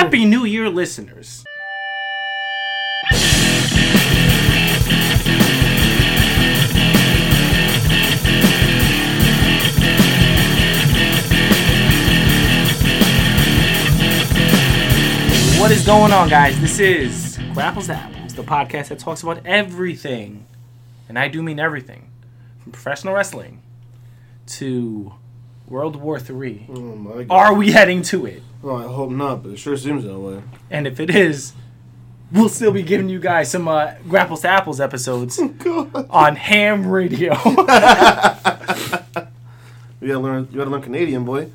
Happy New Year, listeners. What is going on, guys? This is Grapples Apples, the podcast that talks about everything, and I do mean everything, from professional wrestling to World War III. Oh my God. Are we heading to it? Well, I hope not, but it sure seems that way. And if it is, we'll still be giving you guys some Grapples to Apples episodes on ham radio. You gotta learn Canadian, boy.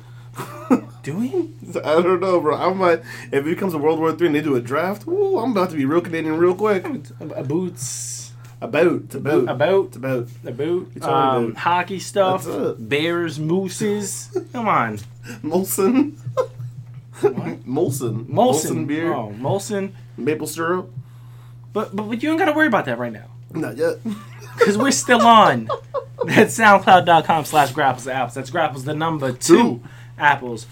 Do we? I don't know, bro. I might. If it comes to World War III and they do a draft, ooh, I'm about to be real Canadian real quick. About. It's hockey stuff. Bears, mooses. Come on. Molson. What? Molson beer. Oh, Molson. Maple syrup. But you ain't got to worry about that right now. Not yet. Because we're still on. That's soundcloud.com/grapplesapples. That's grapples the number 2. Apples.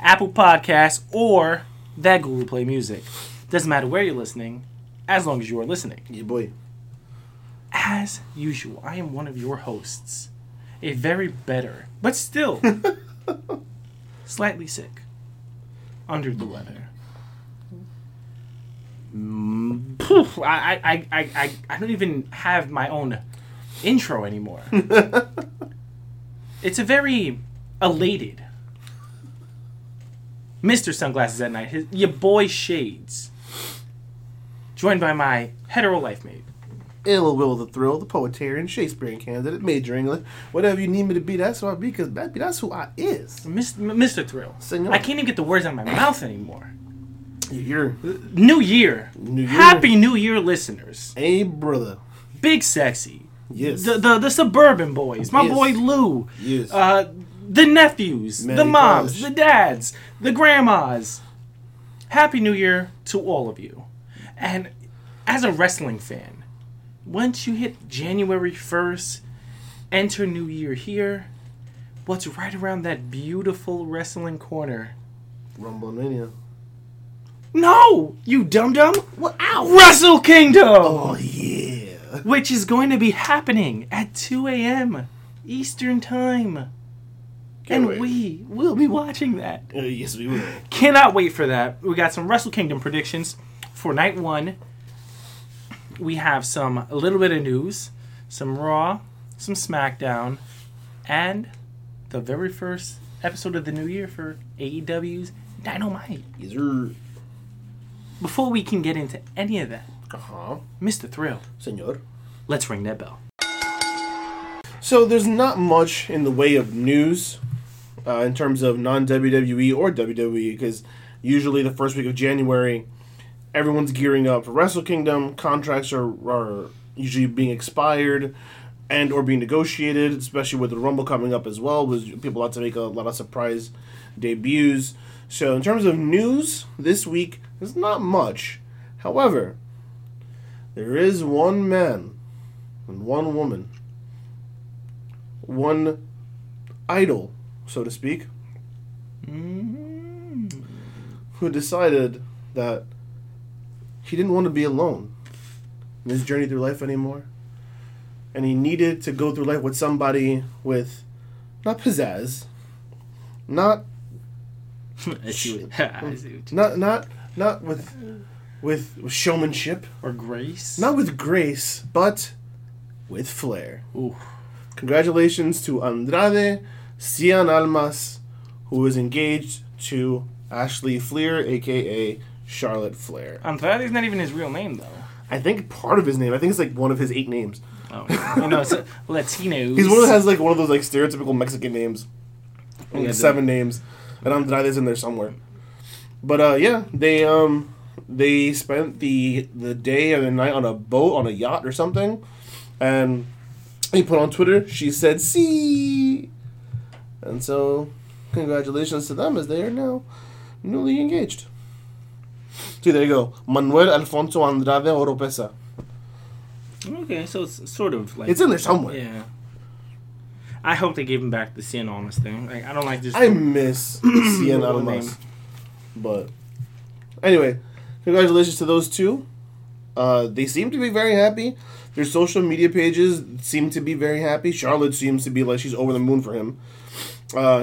Apple Podcasts or that Google Play Music. Doesn't matter where you're listening, as long as you are listening. Yeah, boy. As usual, I am one of your hosts. A very better, but still slightly sick. Under the weather. I don't even have my own intro anymore. It's a very elated Mr. Sunglasses at Night, your boy Shades, joined by my hetero life mate. Ill Will the Thrill, the poetarian, Shakespearean candidate, major English, whatever you need me to be, that's who I be, because that's who I is. Mr. Thrill. Senor. I can't even get the words out of my mouth anymore. New Year. Happy New Year, listeners. Hey, brother. Big Sexy. Yes. The Suburban Boys. My boy Lou. Yes. The nephews, Manny, the moms, gosh, the dads, the grandmas. Happy New Year to all of you. And as a wrestling fan, once you hit January 1st, enter New Year here, what's right around that beautiful wrestling corner? WrestleMania. No! You dum-dum! Well, ow! Wrestle Kingdom! Oh, yeah. Which is going to be happening at 2 a.m. Eastern Time. And we will be watching that. Yes, we will. Cannot wait for that. We got some Wrestle Kingdom predictions for night one. We have a little bit of news, some Raw, some SmackDown, and the very first episode of the new year for AEW's Dynamite. Yes, sir. Before we can get into any of that, Mr. Thrill, Senor, let's ring that bell. So there's not much in the way of news. In terms of non-WWE or WWE, because usually the first week of January, everyone's gearing up for Wrestle Kingdom. Contracts are usually being expired and or being negotiated, especially with the Rumble coming up as well, with people out to make a lot of surprise debuts. So in terms of news this week, there's not much. However, there is one man and one woman, one idol, so to speak, who decided that he didn't want to be alone in his journey through life anymore. And he needed to go through life with somebody with, not pizzazz, not... Not with showmanship. Or grace. Not with grace, but with flair. Ooh. Congratulations to Andrade Cian Almas, who is engaged to Ashley Fleer, a.k.a. Charlotte Flair. Andrade's not even his real name, though. I think part of his name. I think it's like one of his 8 names. Oh, no, it's Latinos. He's one that has like one of those like stereotypical Mexican names. Like, yeah, 7 names. And Andrade's in there somewhere. But yeah, they spent the day and the night on a boat, on a yacht or something. And he put on Twitter, she said, "See." And so, congratulations to them as they are now newly engaged. So there you go. Manuel Alfonso Andrade Oropesa. Okay, so it's sort of like... It's in there somewhere. Yeah. I hope they gave him back the Cian Almas thing. Like, I don't like this. I miss Cian Almas. But Anyway, congratulations to those two. They seem to be very happy. Their social media pages seem to be very happy. Charlotte seems to be like she's over the moon for him.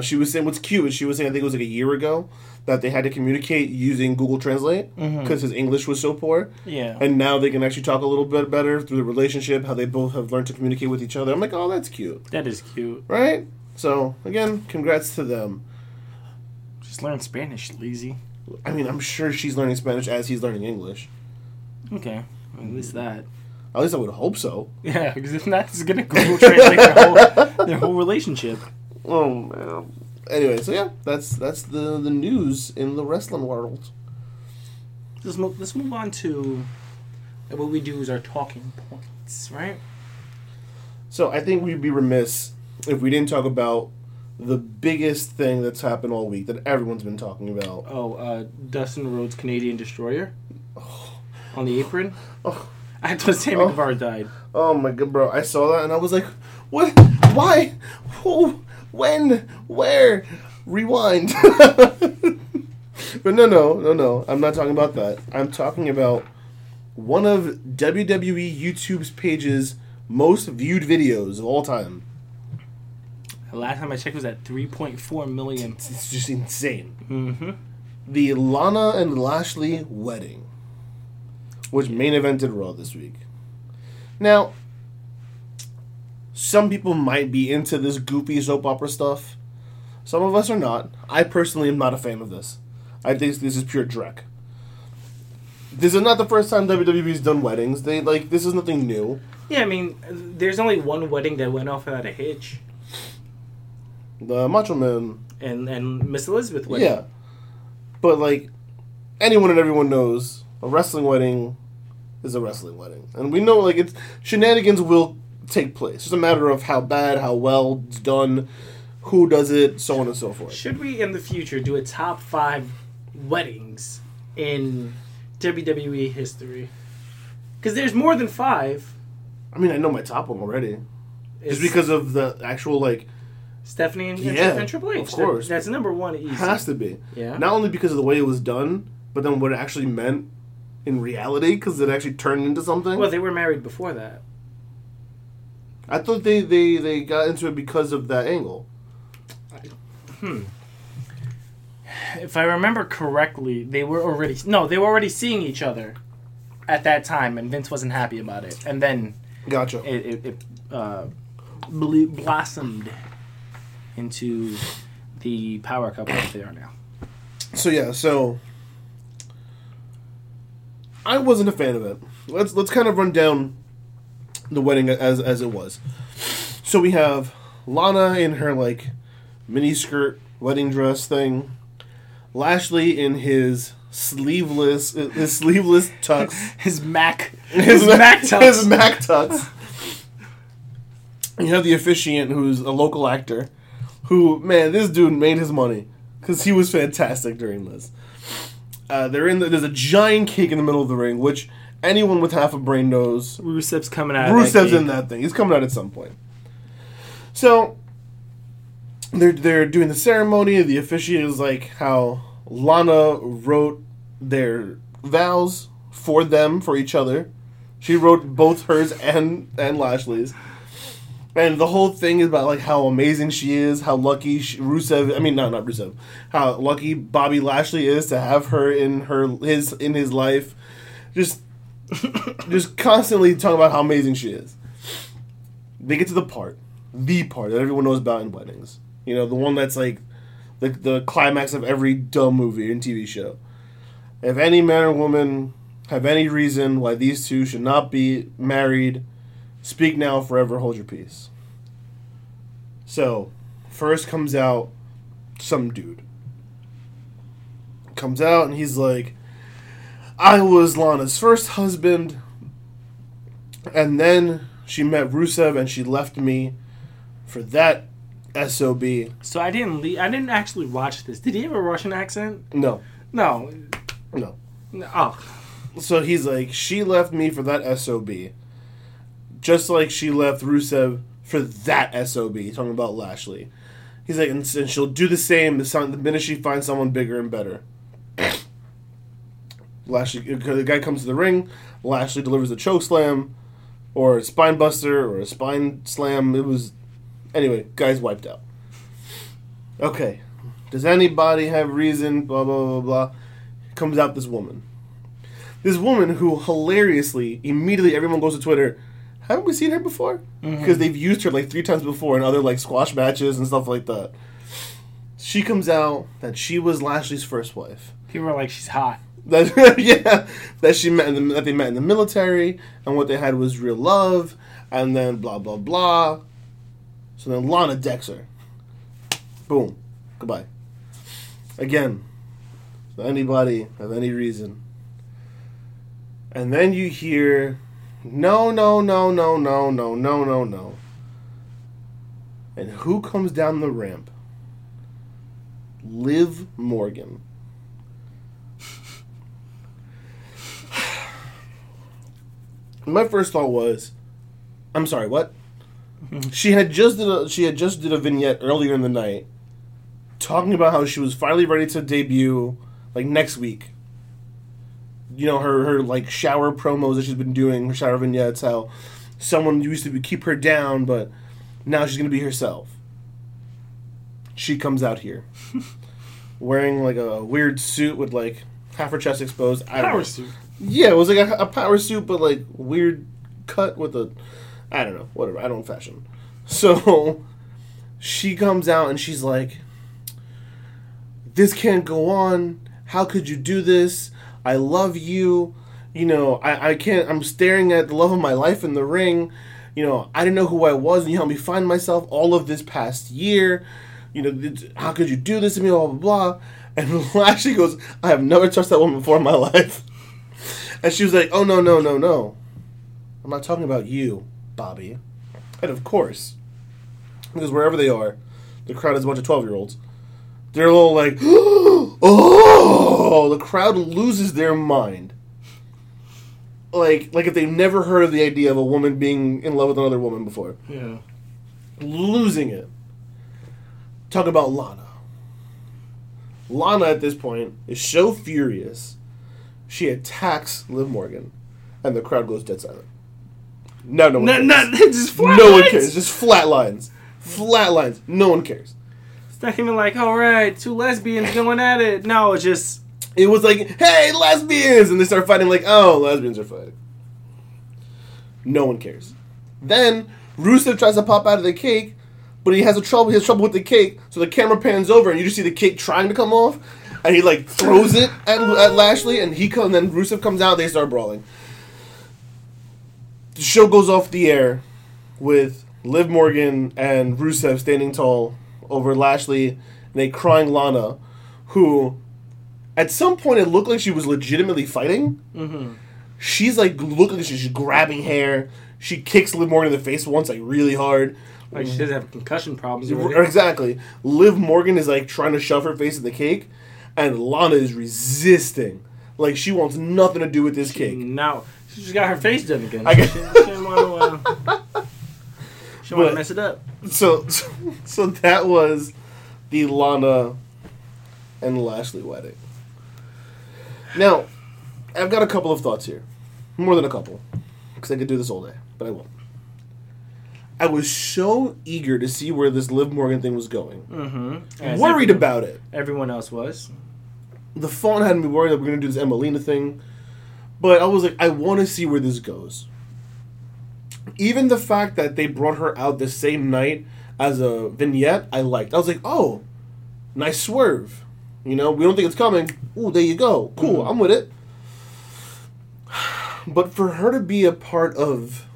She was saying what's cute. She was saying, I think it was like a year ago, that they had to communicate using Google Translate because his English was so poor. Yeah. And now they can actually talk a little bit better through the relationship, how they both have learned to communicate with each other. I'm like, oh, that's cute. That is cute. Right? So, again, congrats to them. Just learn Spanish, lazy. I mean, I'm sure she's learning Spanish as he's learning English. Okay. Well, at least that. At least I would hope so. Yeah, because if not, it's going to Google Translate their whole relationship. Oh, man. Anyway, so yeah, that's the news in the wrestling world. Let's move on to what we do is our talking points, right? So I think we'd be remiss if we didn't talk about the biggest thing that's happened all week that everyone's been talking about. Oh, Dustin Rhodes' Canadian Destroyer on the apron. Oh. I thought Sammy Guevara died. Oh my god, bro! I saw that and I was like, "What? Why? Who? When? Where? Rewind." But no. I'm not talking about that. I'm talking about one of WWE YouTube's page's most viewed videos of all time. The last time I checked was at 3.4 million. It's just insane. Mm-hmm. The Lana and Lashley wedding, which main evented Raw this week. Now, some people might be into this goopy soap opera stuff. Some of us are not. I personally am not a fan of this. I think this is pure dreck. This is not the first time WWE's done weddings. This is nothing new. Yeah, I mean, there's only one wedding that went off without a hitch. The Macho Man. And Miss Elizabeth wedding. Yeah. But, anyone and everyone knows a wrestling wedding is a wrestling wedding. And we know, it's shenanigans will take place. It's just a matter of how bad, how well it's done, who does it, so on and so forth. Should we in the future do a top 5 weddings in WWE history? Because there's more than 5. I mean, I know my top one already. It's just because of the actual Stephanie and Triple H. Of course, that's number one. Easy. Has to be. Yeah. Not only because of the way it was done, but then what it actually meant in reality, because it actually turned into something. Well, they were married before that. I thought they got into it because of that angle. If I remember correctly, they were already seeing each other at that time, and Vince wasn't happy about it. And then gotcha. It blossomed into the power couple that they are now. So yeah, I wasn't a fan of it. Let's kind of run down the wedding as it was. So we have Lana in her mini skirt wedding dress thing, Lashley in his sleeveless tux, his Mac tux. You have the officiant, who's a local actor, who, man, this dude made his money because he was fantastic during this. There's a giant cake in the middle of the ring, which anyone with half a brain knows. Rusev's coming out. Rusev's in that thing. He's coming out at some point. So they're doing the ceremony. The officiant is how Lana wrote their vows for them, for each other. She wrote both hers and Lashley's. And the whole thing is about how amazing she is, how lucky how lucky Bobby Lashley is to have her in his life, just constantly talking about how amazing she is. They get to the part that everyone knows about in weddings, the one that's the climax of every dumb movie and TV show. If any man or woman have any reason why these two should not be married, speak now, forever hold your peace. So, first comes out some dude. Comes out and he's like, I was Lana's first husband, and then she met Rusev and she left me for that SOB. So I didn't actually watch this. Did he have a Russian accent? No. Oh. So he's like, she left me for that SOB. Just like she left Rusev for that SOB, talking about Lashley. He's like, and she'll do the same the minute she finds someone bigger and better. Lashley, the guy comes to the ring, Lashley delivers a choke slam, or a spine buster, or a spine slam. It was... Anyway, guy's wiped out. Okay. Does anybody have reason? Blah, blah, blah, blah. Comes out this woman. This woman who, hilariously, immediately everyone goes to Twitter, haven't we seen her before? Because they've used her like 3 times before in other like squash matches and stuff like that. She comes out that she was Lashley's first wife. People are like, she's hot. That they met in the military, and what they had was real love, and then blah, blah, blah. So then Lana decks her. Boom. Goodbye. Again. So anybody have any reason? And then you hear, no, no, no, no, no, no, no, no, no. And who comes down the ramp? Liv Morgan. My first thought was, I'm sorry, what? She had just did a vignette earlier in the night talking about how she was finally ready to debut like next week. You know, her like shower promos that she's been doing, her shower vignettes, how someone used to keep her down, but now she's going to be herself. She comes out here wearing like a weird suit with like half her chest exposed. Power suit. Yeah, it was like a power suit, but like weird cut with a... I don't know, whatever. I don't fashion. So she comes out and she's like, this can't go on. How could you do this? I love you. You know, I can't. I'm staring at the love of my life in the ring. You know, I didn't know who I was, and you helped me find myself all of this past year. You know, how could you do this to me? Blah, blah, blah. And Lashley goes, I have never touched that woman before in my life. And she was like, oh, no, no, no, no. I'm not talking about you, Bobby. And of course, because wherever they are, the crowd is a bunch of 12-year-olds. They're all like, oh! The crowd loses their mind. Like if they've never heard of the idea of a woman being in love with another woman before. Yeah. Losing it. Talk about Lana. Lana, at this point, is so furious, she attacks Liv Morgan, and the crowd goes dead silent. No one cares. Just flat lines. No one cares. Just flat lines. Flat lines. No one cares. It's not even like, all right, 2 lesbians going at it. No, it's just... It was like, hey, lesbians! And they start fighting like, oh, lesbians are fighting. No one cares. Then, Rusev tries to pop out of the cake, but he has trouble with the cake, so the camera pans over, and you just see the cake trying to come off, and he, like, throws it at Lashley, and then Rusev comes out, they start brawling. The show goes off the air with Liv Morgan and Rusev standing tall over Lashley, and they crying Lana, who... At some point, it looked like she was legitimately fighting. Mm-hmm. She's like, looking like she's grabbing hair. She kicks Liv Morgan in the face once, like really hard. Like she doesn't have concussion problems. Exactly. Liv Morgan is like trying to shove her face in the cake, and Lana is resisting. Like she wants nothing to do with this cake. No, she just got her face done again. She didn't want to mess it up. So that was the Lana and Lashley wedding. Now, I've got a couple of thoughts here. More than a couple. Because I could do this all day. But I won't. I was so eager to see where this Liv Morgan thing was going. Mm-hmm. Worried about it. Everyone else was. The phone had me worried that we're going to do this Emelina thing. But I was like, I want to see where this goes. Even the fact that they brought her out the same night as a vignette, I liked. I was like, oh, nice swerve. You know, we don't think it's coming. Ooh, there you go. Cool, I'm with it. But for her to be a part of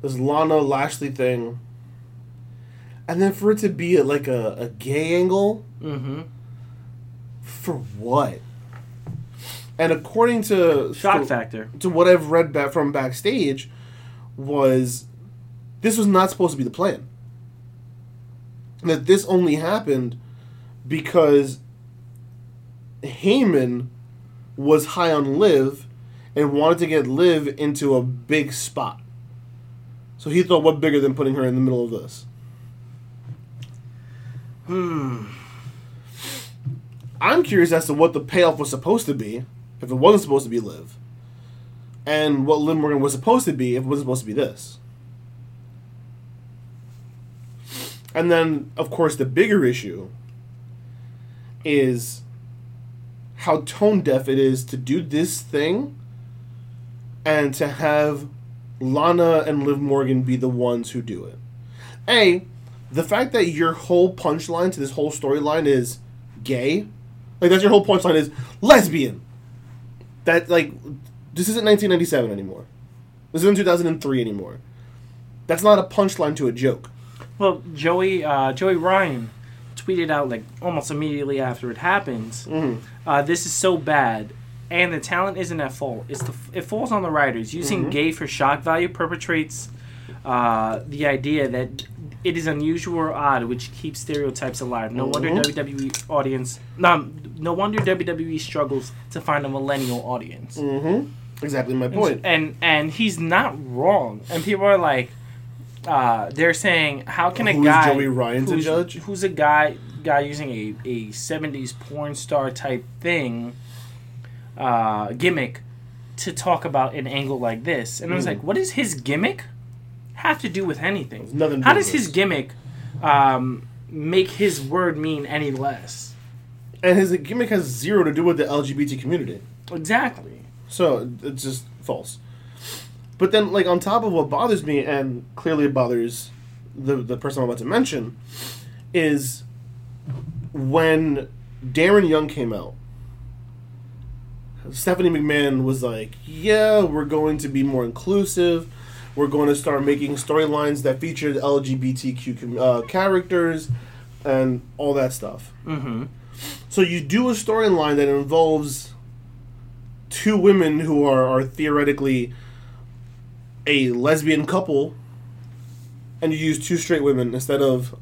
this Lana Lashley thing, and then for it to be like a gay angle, for what? And according to... Shock factor. To what I've read from backstage, this was not supposed to be the plan. That this only happened because... Heyman was high on Liv and wanted to get Liv into a big spot. So he thought, what bigger than putting her in the middle of this? I'm curious as to what the payoff was supposed to be. If it wasn't supposed to be Liv. And what Liv Morgan was supposed to be if it wasn't supposed to be this. And then, of course, the bigger issue is how tone deaf it is to do this thing and to have Lana and Liv Morgan be the ones who do it. A, the fact that your whole punchline to this whole storyline is gay. Like, that's your whole punchline is lesbian. That, like, this isn't 1997 anymore. This isn't 2003 anymore. That's not a punchline to a joke. Well, Joey Ryan tweeted out, like, almost immediately after it happens, this is so bad, and the talent isn't at fault. It falls on the writers. Using gay for shock value perpetrates the idea that it is unusual or odd, which keeps stereotypes alive. No wonder WWE struggles to find a millennial audience. Exactly my point. And he's not wrong. And people are like, they're saying, how can a guy Joey Ryan to judge? Who's a guy using a 70s porn star type thing, gimmick, to talk about an angle like this? And I was like, what is his gimmick? Have to do with anything. Nothing. How does his gimmick make his word mean any less? And his gimmick has zero to do with the LGBT community. Exactly. So it's just false. But then, like, on top of what bothers me, and clearly bothers the person I'm about to mention, is when Darren Young came out, Stephanie McMahon was like, yeah, we're going to be more inclusive. We're going to start making storylines that feature LGBTQ characters and all that stuff. So you do a storyline that involves two women who are theoretically a lesbian couple, and you use two straight women instead of,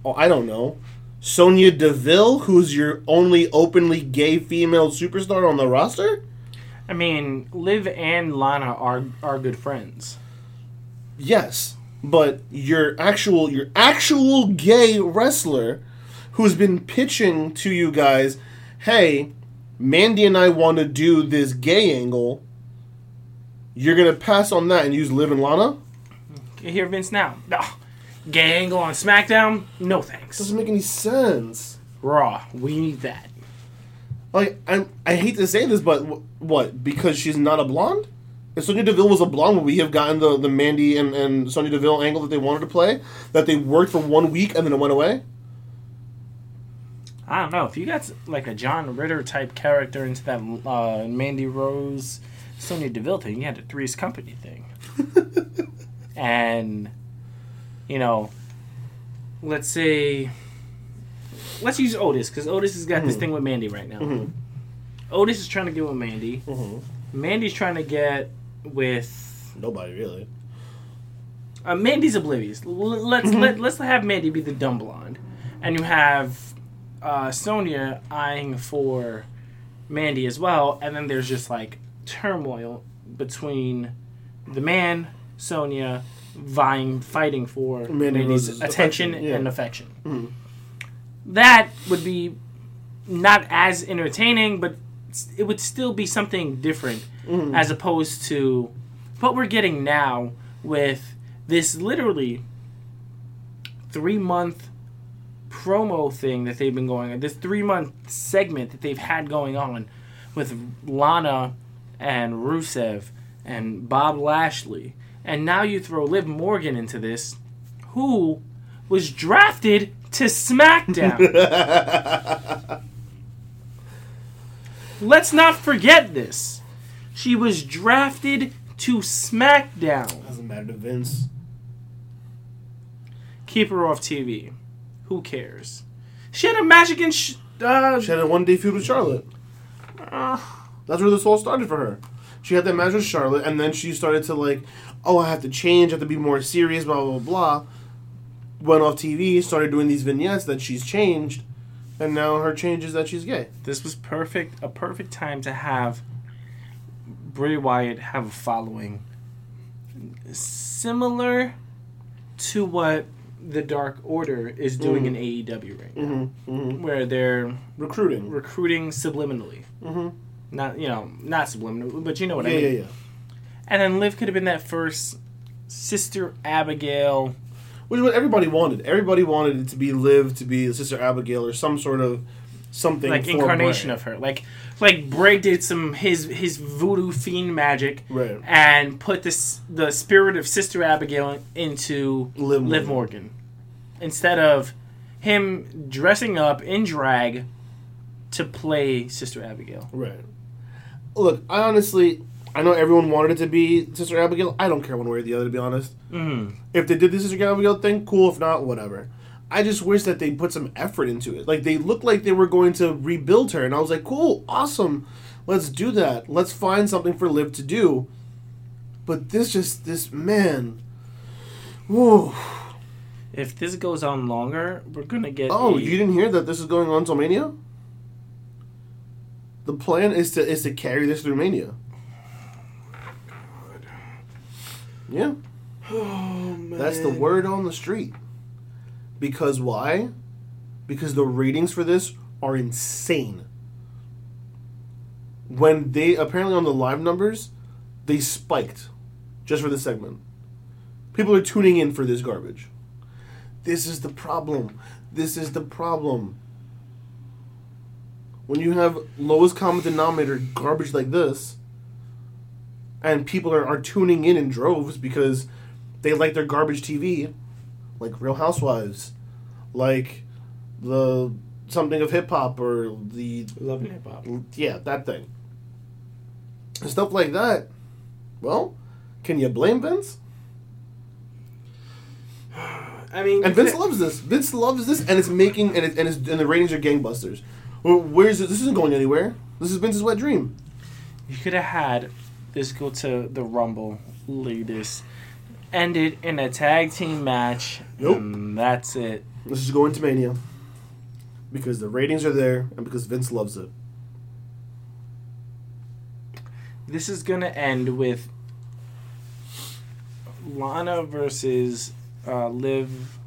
Sonya Deville, who's your only openly gay female superstar on the roster? I mean, Liv and Lana are good friends. Yes, but your actual gay wrestler who's been pitching to you guys, hey, Mandy and I want to do this gay angle, you're going to pass on that and use Liv and Lana? You hear Vince now. Oh, gay angle on SmackDown? No thanks. Doesn't make any sense. Raw, we need that. Like, I hate to say this, but what? Because she's not a blonde? If Sonya Deville was a blonde, would we have gotten the Mandy and Sonya Deville angle that they wanted to play? That they worked for 1 week and then it went away? I don't know. If you got, like, a John Ritter-type character into that Mandy Rose, Sonya Deville thing, you had the Three's Company thing. And, you know, let's say... Let's use Otis, because Otis has got this thing with Mandy right now. Otis is trying to get with Mandy. Mandy's trying to get with nobody really. Mandy's oblivious. Let's have Mandy be the dumb blonde, and you have Sonya eyeing for Mandy as well. And then there's just like turmoil between the man Sonya fighting for Mandy's attention and affection. That would be not as entertaining, but it would still be something different as opposed to what we're getting now with this literally 3-month promo thing that they've been going on, this 3-month segment that they've had going on with Lana and Rusev and Bob Lashley. And now you throw Liv Morgan into this, who was drafted to SmackDown. Let's not forget this. She was drafted to SmackDown. Doesn't matter to Vince. Keep her off TV. Who cares? She had a magic and... she had a one-day feud with Charlotte. That's where this all started for her. She had that match with Charlotte, and then she started to, like, oh, I have to change, I have to be more serious, blah, blah, blah, blah. Went off TV, started doing these vignettes that she's changed. And now her change is that she's gay. This was a perfect time to have Bray Wyatt have a following similar to what the Dark Order is doing in AEW right now, where they're recruiting subliminally. Not, you know, not subliminal, but you know what I mean. Yeah, yeah, yeah. And then Liv could have been that first Sister Abigail. Which is what everybody wanted. Everybody wanted it to be Liv, to be Sister Abigail, or some sort of something. Like, incarnation of her. Like Bray did some his voodoo fiend magic, right, and put the spirit of Sister Abigail into Liv Morgan. Instead of him dressing up in drag to play Sister Abigail. Right. Look, I know everyone wanted it to be Sister Abigail. I don't care one way or the other, to be honest. Mm-hmm. If they did the Sister Abigail thing, cool. If not, whatever. I just wish that they put some effort into it. Like, they looked like they were going to rebuild her, and I was like, cool, awesome. Let's do that. Let's find something for Liv to do. But this man. Whew. If this goes on longer, we're going to get... Oh, you didn't hear that this is going on till Mania? The plan is to carry this through Mania. Yeah. Oh, man. That's the word on the street. Because why? Because the ratings for this are insane. When they, apparently on the live numbers, they spiked just for this segment. People are tuning in for this garbage. This is the problem. This is the problem. When you have lowest common denominator garbage like this, and people are tuning in droves because they like their garbage TV, like Real Housewives, like the something of hip hop or the Love and Hip Hop. Yeah, that thing. Stuff like that. Well, can you blame Vince? I mean, and Vince loves this. Vince loves this, and it's making and the ratings are gangbusters. Where's this? This isn't going anywhere. This is Vince's wet dream. You could have had this go to the Rumble, latest, ended in a tag team match. Nope. And that's it. This is going to Mania. Because the ratings are there and because Vince loves it. This is going to end with Lana versus Liv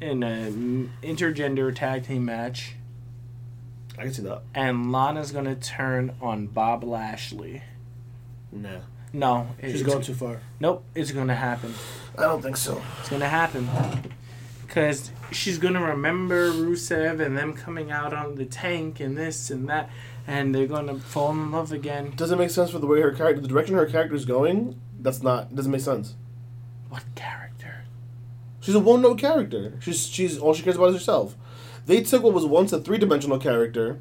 in an intergender tag team match. I can see that. And Lana's going to turn on Bob Lashley. No. No. She's going too far. Nope. It's going to happen. I don't think so. It's going to happen. Because she's going to remember Rusev and them coming out on the tank and this and that. And they're going to fall in love again. Doesn't make sense for the way her character... The direction her character's going, that's not... Doesn't make sense. What character? She's a one-note character. She's all she cares about is herself. They took what was once a three-dimensional character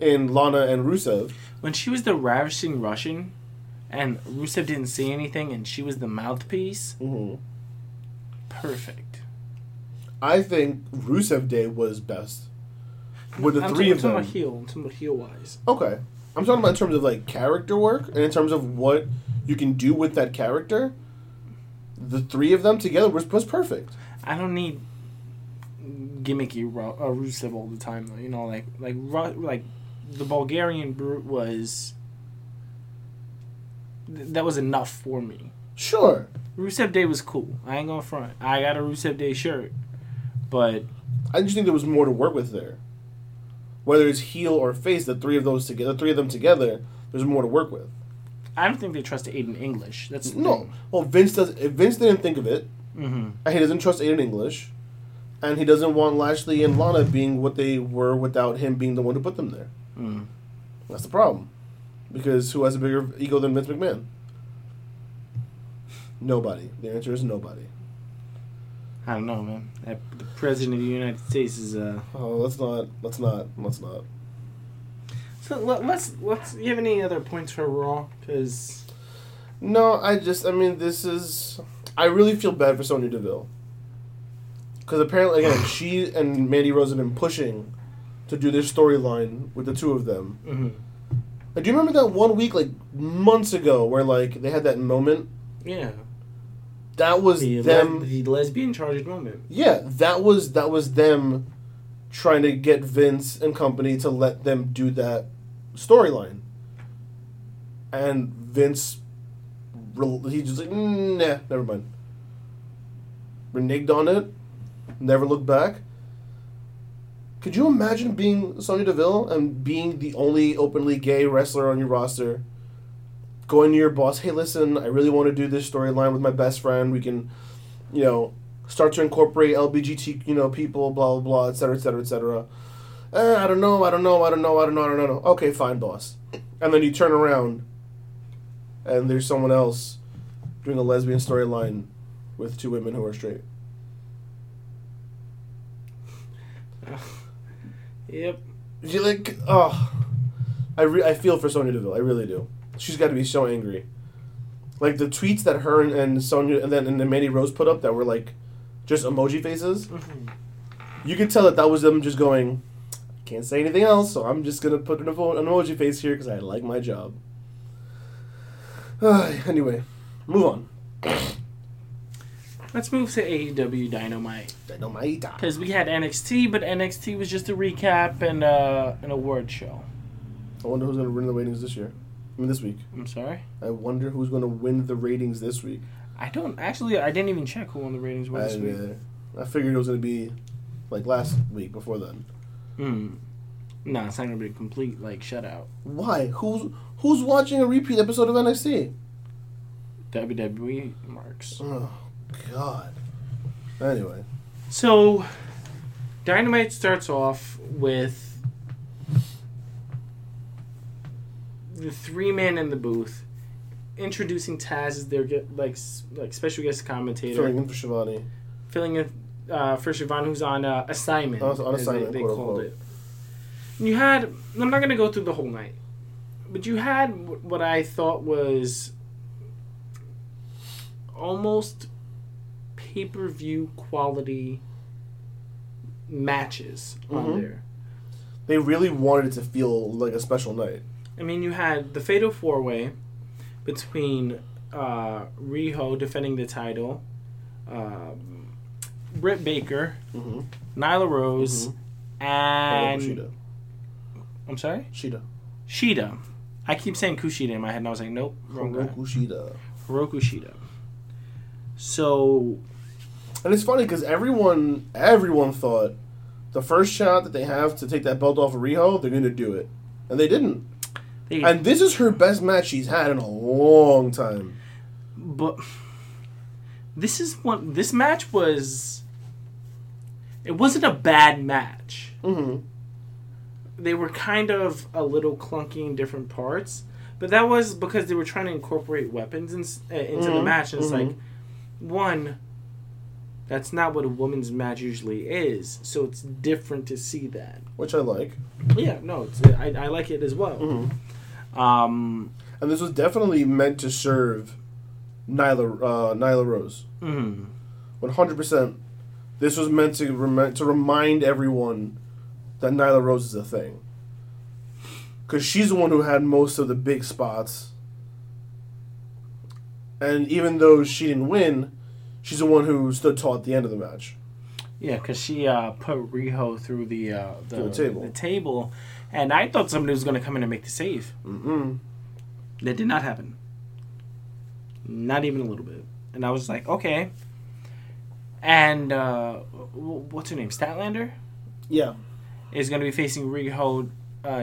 in Lana and Rusev. When she was the ravishing Russian... And Rusev didn't say anything, and she was the mouthpiece. Mm-hmm. Perfect. I think Rusev Day was best. With the three of them. I'm talking about heel-wise. Okay. I'm talking about in terms of, like, character work, and in terms of what you can do with that character. The three of them together was perfect. I don't need gimmicky Rusev all the time, though. You know, like the Bulgarian Brute was... That was enough for me. Sure. Rusev Day was cool. I ain't gonna front. I got a Rusev Day shirt. But... I just think there was more to work with there. Whether it's heel or face, the three of them together, there's more to work with. I don't think they trust Aiden English. That's the thing. Well, Vince didn't think of it. Mm-hmm. And he doesn't trust Aiden English. And he doesn't want Lashley and Lana being what they were without him being the one who put them there. Mm. That's the problem. Because who has a bigger ego than Vince McMahon? Nobody. The answer is nobody. I don't know, man. The president of the United States is. Oh, let's not. So let's. You have any other points for Raw? Because. No, this is. I really feel bad for Sonya Deville. Because apparently, again, she and Mandy Rose have been pushing to do this storyline with the two of them. Mm-hmm. Do you remember that one week, months ago, where, they had that moment? Yeah. That was them... The lesbian-charged moment. Yeah, that was them trying to get Vince and company to let them do that storyline. And Vince... He just nah, never mind. Reneged on it. Never looked back. Could you imagine being Sonya Deville and being the only openly gay wrestler on your roster? Going to your boss, hey, listen, I really want to do this storyline with my best friend. We can, you know, start to incorporate LGBT, you know, people, blah, blah, blah, et cetera, et cetera, et cetera. I don't know. Okay, fine, boss. And then you turn around and there's someone else doing a lesbian storyline with two women who are straight. Yep. You like, oh, I feel for Sonya Deville. I really do. She's got to be so angry. Like the tweets that her and Sonya and then Mandy Rose put up that were like just emoji faces. Mm-hmm. You could tell that was them just going, I can't say anything else, so I'm just gonna put an emoji face here because I like my job. Anyway, move on. Let's move to AEW Dynamite. Dynamite. Because we had NXT, but NXT was just a recap and an award show. I wonder who's going to win the ratings this year. I mean, this week. I'm sorry? I wonder who's going to win the ratings this week. I don't... Actually, I didn't even check who won the ratings this week. I didn't either. I figured it was going to be, like, last week, before then. Hmm. No, it's not going to be a complete, like, shutout. Why? Who's watching a repeat episode of NXT? WWE marks. Oh. God. Anyway. So, Dynamite starts off with the three men in the booth introducing Taz as their like special guest commentator. Filling in for Shivani. Filling in for Shivani, who's on assignment. On assignment, they called it. And you had... I'm not going to go through the whole night. But you had what I thought was almost pay-per-view quality matches on there. They really wanted it to feel like a special night. I mean, you had the Fatal 4-Way between Riho defending the title, Britt Baker, Nyla Rose, and... Kushida. I'm sorry? Shida. I keep saying Kushida in my head, and I was like, nope, wrong guy. Kushida. So, and it's funny because everyone thought the first shot that they have to take that belt off of Riho, they're going to do it. And they didn't. And this is her best match she's had in a long time. But this match was, it wasn't a bad match. Mm-hmm. They were kind of a little clunky in different parts, but that was because they were trying to incorporate weapons into the match. And it's like, one, that's not what a woman's match usually is, so it's different to see that. Which I like. Yeah, no, I like it as well. Mm-hmm. And this was definitely meant to serve Nyla Rose. Mm-hmm. 100%. This was meant to remind everyone that Nyla Rose is a thing. Because she's the one who had most of the big spots. And even though she didn't win, she's the one who stood tall at the end of the match. Yeah, because she put Riho through the table. And I thought somebody was going to come in and make the save. Mm-mm. That did not happen. Not even a little bit. And I was like, okay. And what's her name? Statlander? Yeah. Is going to be facing Riho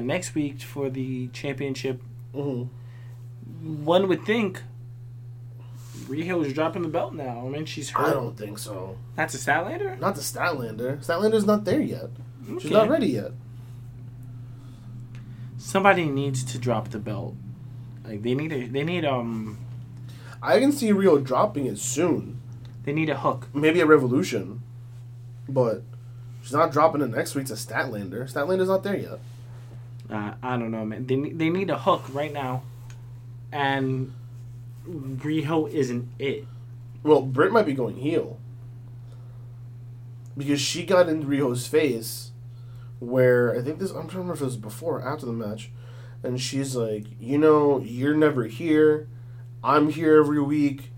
next week for the championship. Mm-hmm. One would think Riho is dropping the belt now. I mean, she's hurt. I don't think so. Not to Statlander? Not to Statlander. Statlander's not there yet. Okay. She's not ready yet. Somebody needs to drop the belt. Like, they need I can see Riho dropping it soon. They need a hook. Maybe a Revolution. But she's not dropping it next week to Statlander. Statlander's not there yet. I don't know, man. They need a hook right now. And Riho isn't it. Well, Britt might be going heel. Because she got in Riho's face where, I think this, I'm trying to remember if it was before or after the match, and she's like, you know, you're never here. I'm here every week.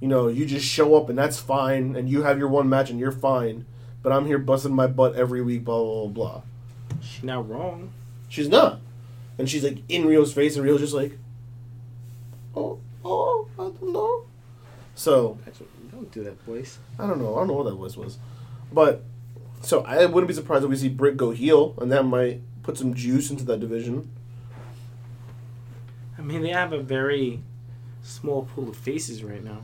You know, you just show up and that's fine, and you have your one match and you're fine, but I'm here busting my butt every week, blah, blah, blah, blah. She's not wrong. She's not. And she's like in Riho's face, and Riho's just like, oh, I don't know. So, actually, don't do that voice. I don't know. I don't know what that voice was. But So I wouldn't be surprised if we see Britt go heel, and that might put some juice into that division. I mean, they have a very small pool of faces right now.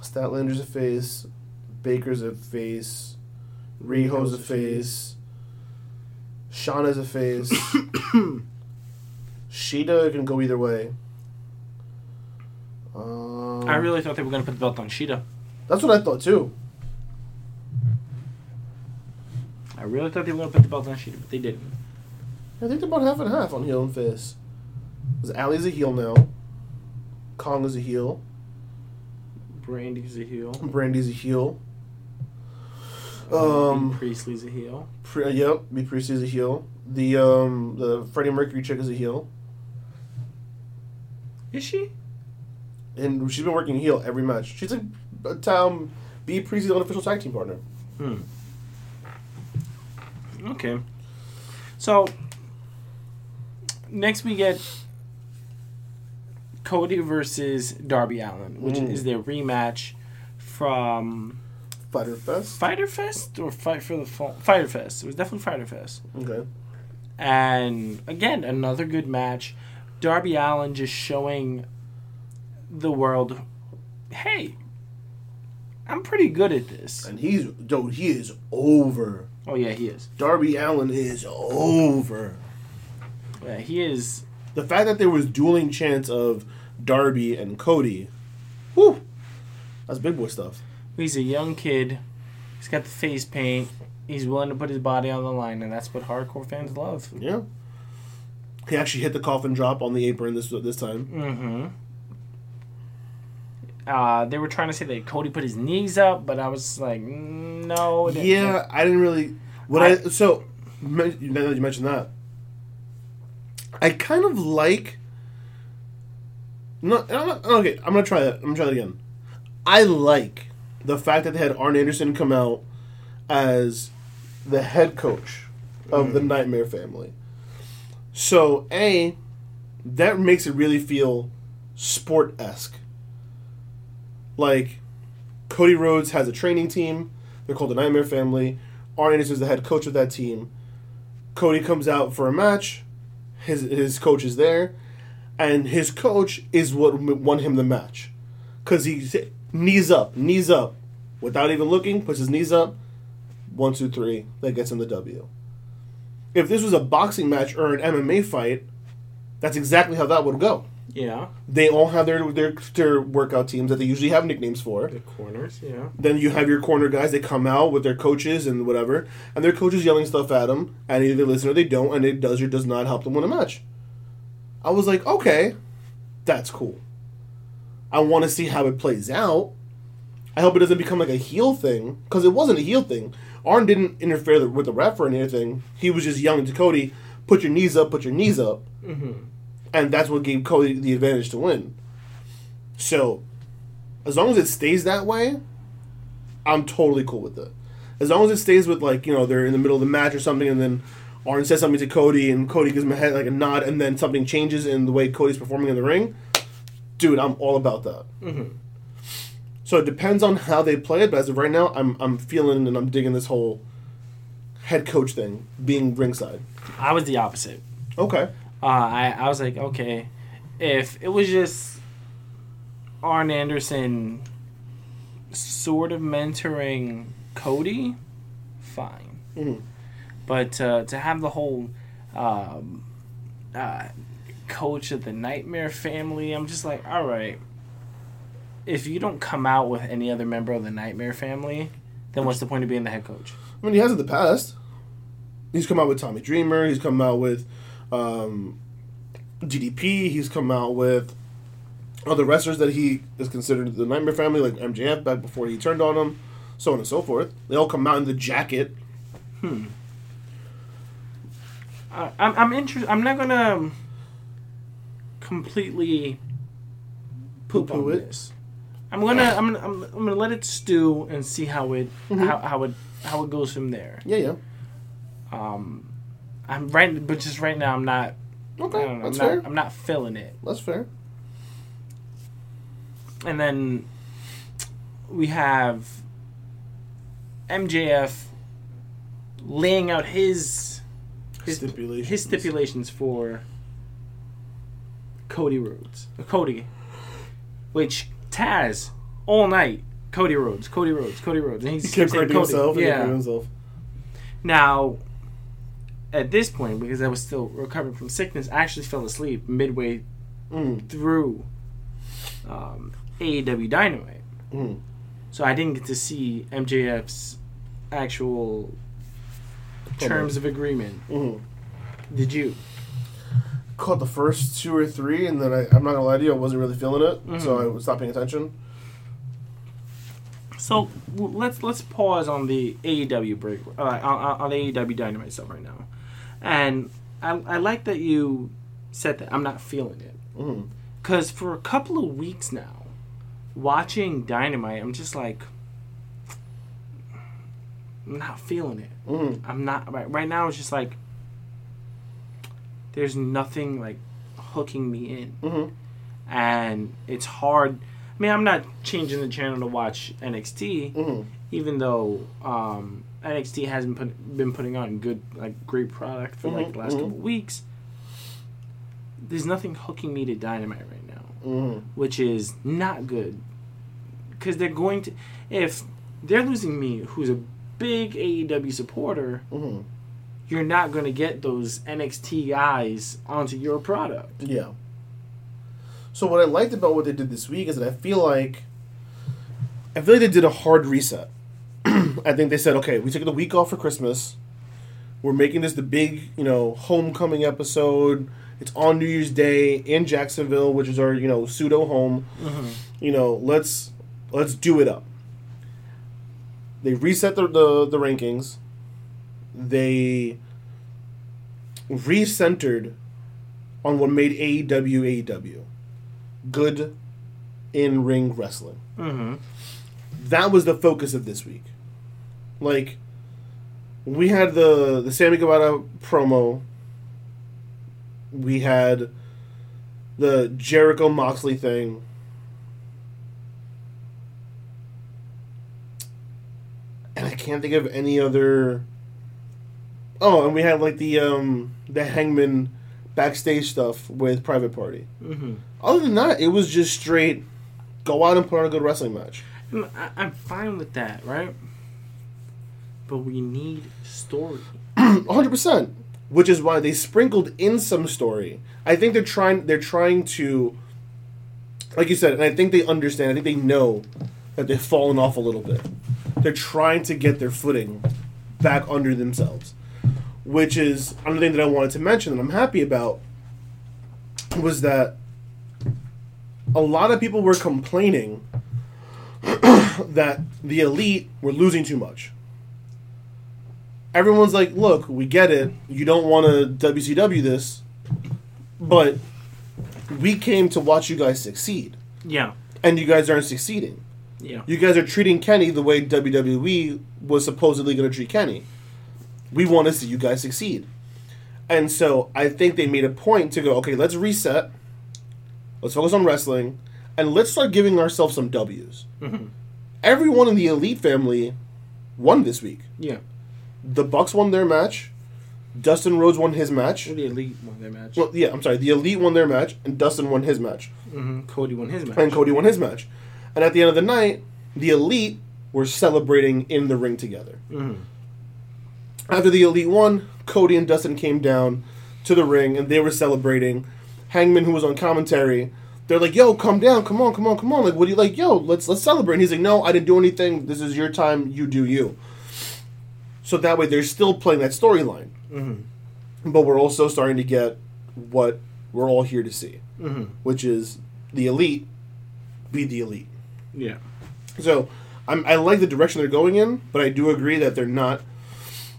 Statlander's a face. Baker's a face. Riho's a face. Shauna's a face. Shida can go either way. I really thought they were going to put the belt on Shida. That's what I thought, too. I really thought they were going to put the belt on Shida, but they didn't. I think they're about half and half on heel and face. Because Ali's a heel now. Kong is a heel. Brandy's a heel. Priestley's a heel. Bea Priestley's a heel. The Freddie Mercury chick is a heel. Is she? And she's been working heel every match. She's like Bea Priestley's unofficial tag team partner. Okay. So next we get Cody versus Darby Allin, which is their rematch from Fyter Fest. It was definitely Fyter Fest. Okay. And again, another good match. Darby Allin just showing the world, hey, I'm pretty good at this. And he is over. Oh yeah, he is. Darby Allin is over. Yeah, he is. The fact that there was dueling chants of Darby and Cody, whew, that's big boy stuff. He's a young kid. He's got the face paint. He's willing to put his body on the line, and that's what hardcore fans love. Yeah. He actually hit the coffin drop on the apron this time. Mm-hmm. They were trying to say that Cody put his knees up, but I was like, no. I didn't really. Now that you mentioned that, I kind of like. I'm gonna try that. I'm gonna try that again. I like the fact that they had Arn Anderson come out as the head coach of the Nightmare Family. So that makes it really feel sport-esque. Like, Cody Rhodes has a training team. They're called the Nightmare Family. Arn Anderson is the head coach of that team. Cody comes out for a match. His coach is there. And his coach is what won him the match. Because he knees up. Without even looking, puts his knees up. 1, 2, 3. That gets him the W. If this was a boxing match or an MMA fight, that's exactly how that would go. Yeah. They all have their workout teams that they usually have nicknames for. The corners, yeah. Then you have your corner guys. They come out with their coaches and whatever, and their coaches yelling stuff at them, and either they listen or they don't, and it does or does not help them win a match. I was like, okay, that's cool. I want to see how it plays out. I hope it doesn't become like a heel thing, because it wasn't a heel thing. Arn didn't interfere with the ref or anything. He was just yelling to Cody, put your knees up. Mm-hmm. And that's what gave Cody the advantage to win. So, as long as it stays that way, I'm totally cool with it. As long as it stays with, like, you know, they're in the middle of the match or something, and then Arn says something to Cody, and Cody gives him a head, like a nod, and then something changes in the way Cody's performing in the ring, dude, I'm all about that. Mm-hmm. So it depends on how they play it, but as of right now, I'm feeling and I'm digging this whole head coach thing, being ringside. I was the opposite. Okay. I was like, okay, if it was just Arn Anderson sort of mentoring Cody, fine. Mm-hmm. But to have the whole coach of the Nightmare Family, I'm just like, all right, if you don't come out with any other member of the Nightmare Family, then what's the point of being the head coach? I mean, he has in the past. He's come out with Tommy Dreamer. He's come out with GDP. He's come out with other wrestlers that he is considered the Nightmare Family, like MJF back before he turned on him, so on and so forth. They all come out in the jacket. I'm interested. I'm not gonna completely poo-poo on this. I'm gonna let it stew and see how it how it goes from there. Yeah. I'm right, but just right now I'm not. Okay, I don't know, fair. I'm not feeling it. That's fair. And then we have MJF laying out his stipulations for Cody Rhodes. Cody. Which Taz, all night, Cody Rhodes. And he kept correcting himself. Now, at this point, because I was still recovering from sickness, I actually fell asleep midway through AEW Dynamite. So I didn't get to see MJF's actual terms of agreement. Did you? Caught the first two or three, and then I'm not going to lie to you, I wasn't really feeling it, so I was not paying attention. So let's pause on the AEW break, on the AEW Dynamite stuff right now. And I like that you said that I'm not feeling it. Because for a couple of weeks now, watching Dynamite, I'm just like, I'm not feeling it. I'm not, right now it's just like, there's nothing like hooking me in. And it's hard. I mean, I'm not changing the channel to watch NXT, even though NXT hasn't been putting on great product for the last couple weeks. There's nothing hooking me to Dynamite right now, which is not good. Because they're going to, if they're losing me, who's a big AEW supporter, you're not going to get those NXT guys onto your product. Yeah. So what I liked about what they did this week is that I feel like they did a hard reset. I think they said, okay, we took the week off for Christmas. We're making this the big, homecoming episode. It's on New Year's Day in Jacksonville, which is our, pseudo home. Let's do it up. They reset the rankings. They recentered on what made AEW. Good in-ring wrestling. That was the focus of this week. We had the Sammy Guevara promo. We had the Jericho Moxley thing. And I can't think of any other... Oh, and we had, the Hangman... backstage stuff with Private Party. Other than that, it was just straight go out and put on a good wrestling match. I'm fine with that, right? But we need story. 100%. Which is why they sprinkled in some story. I think they're trying to, like you said, and I think they understand, I think they know that they've fallen off a little bit. They're trying to get their footing back under themselves. Which is another thing that I wanted to mention that I'm happy about, was that a lot of people were complaining that the Elite were losing too much. Everyone's like, look, we get it. You don't want to WCW this, but we came to watch you guys succeed. Yeah. And you guys aren't succeeding. Yeah. You guys are treating Kenny the way WWE was supposedly going to treat Kenny. We want to see you guys succeed. And so I think they made a point to go, okay, let's reset. Let's focus on wrestling. And let's start giving ourselves some W's. Everyone in the Elite family won this week. Yeah. The Bucks won their match. Dustin Rhodes won his match. Well, the Elite won their match. Well, yeah, I'm sorry. The Elite won their match, and Dustin won his match. Cody won his match. And at the end of the night, the Elite were celebrating in the ring together. After the Elite won, Cody and Dustin came down to the ring, and they were celebrating. Hangman, who was on commentary, they're like, yo, come down, come on. Like, what do you like? Yo, let's celebrate. And he's like, no, I didn't do anything. This is your time. You do you. So that way they're still playing that storyline. But we're also starting to get what we're all here to see, which is the Elite be the Elite. Yeah. So I like the direction they're going in, but I do agree that they're not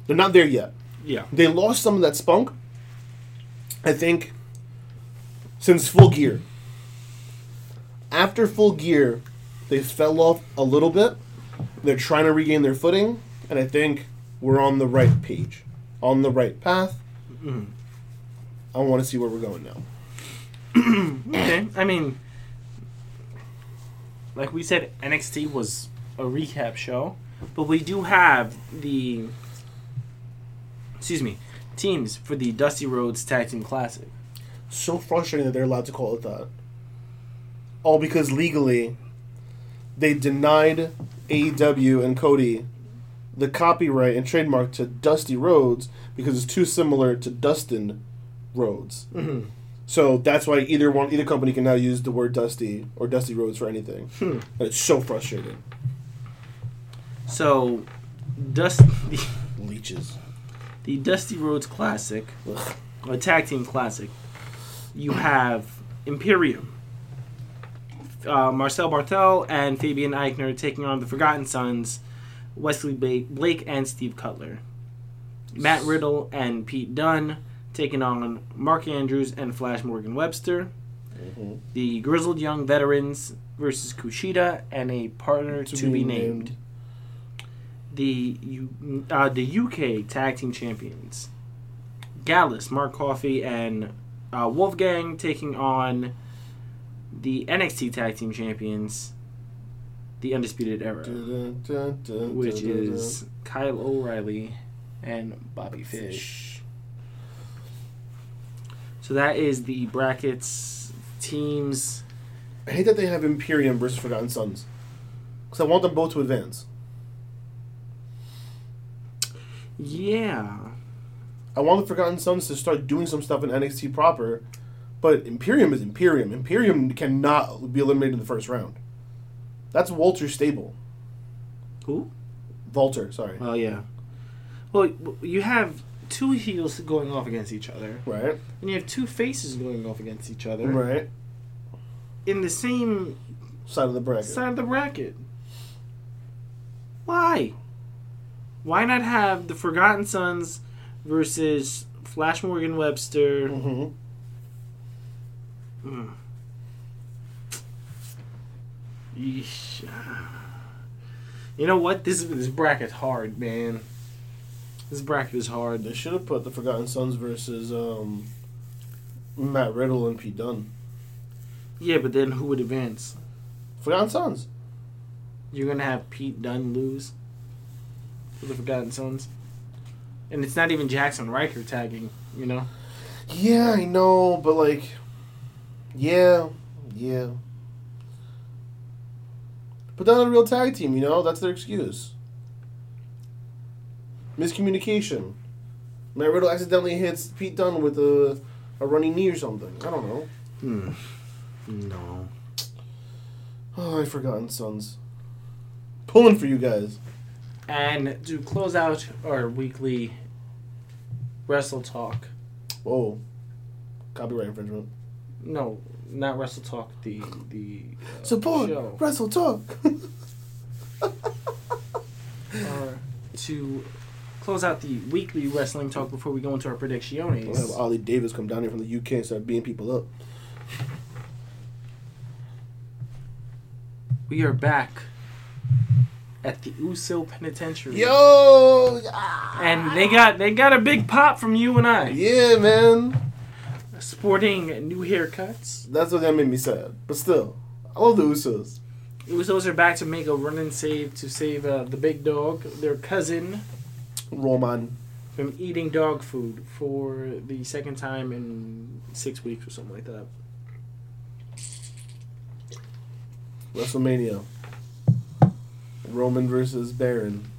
there yet. Yeah. They lost some of that spunk, I think, since Full Gear. After Full Gear, they fell off a little bit. They're trying to regain their footing, and I think we're on the right page, on the right path. I want to see where we're going now. Okay. I mean, like we said, NXT was a recap show. But we do have the... Excuse me. Teams for the Dusty Rhodes Tag Team Classic. So frustrating that they're allowed to call it that. All because legally, they denied AEW and Cody the copyright and trademark to Dusty Rhodes because it's too similar to Dustin Rhodes. Mm-hmm. So that's why either company can now use the word Dusty or Dusty Rhodes for anything. Hmm. And it's so frustrating. So, the Dusty Rhodes Classic, a tag team classic. You have Imperium. Marcel Barthel and Fabian Eichner taking on the Forgotten Sons, Wesley Blake and Steve Cutler. Matt Riddle and Pete Dunne taking on Mark Andrews and Flash Morgan Webster. Mm-hmm. The Grizzled Young Veterans versus Kushida and a partner to be named. The UK Tag Team Champions. Gallus, Mark Coffey, and Wolfgang taking on the NXT Tag Team Champions, the Undisputed Era, which is Kyle O'Reilly and Bobby Fish. So that is the brackets, teams. I hate that they have Imperium versus Forgotten Sons, because I want them both to advance. Yeah. I want the Forgotten Sons to start doing some stuff in NXT proper, but Imperium is Imperium. Imperium cannot be eliminated in the first round. That's Walter's stable. Who? Walter, sorry. Oh, yeah. Well, you have two heels going off against each other. Right. And you have two faces going off against each other. Right. In the same... Side of the bracket. Why? Why not have the Forgotten Sons versus Flash Morgan Webster? Mm-hmm. You know what? This bracket's hard, man. This bracket is hard. They should have put the Forgotten Sons versus Matt Riddle and Pete Dunne. Yeah, but then who would advance? Forgotten Sons. You're going to have Pete Dunne lose? The Forgotten Sons. And it's not even Jackson Riker tagging, you know? Yeah, I know, but like... Yeah. Put down a real tag team, you know? That's their excuse. Miscommunication. Matt Riddle accidentally hits Pete Dunne with a running knee or something. I don't know. No. Oh, I Forgotten Sons. Pulling for you guys. And to close out our weekly Wrestle Talk. Whoa. Copyright infringement. No, not Wrestle Talk. The support show. Wrestle Talk. To close out the weekly wrestling talk before we go into our predictions. We'll have Ollie Davis come down here from the UK and start beating people up. We are back at the Uso Penitentiary. Yo! Ah. And they got a big pop from you and I. Yeah, man. Sporting new haircuts. That's what that made me sad. But still, I love the Usos. The Usos are back to make a run and save to save the big dog, their cousin, Roman, from eating dog food for the second time in 6 weeks or something like that. WrestleMania. Roman versus Baron.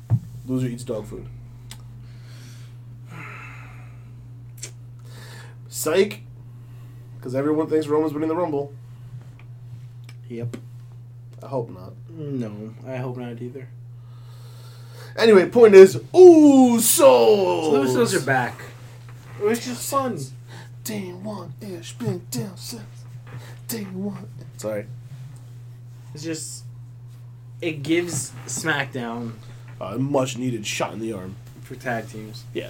Loser eats dog food. Psych. Because everyone thinks Roman's winning the Rumble. Yep. I hope not. No, I hope not either. Anyway, point is, Usos! So those are back. It was just fun. Day one ish, been down since. Day one. Sorry. It's just... It gives SmackDown a much needed shot in the arm for tag teams. Yeah.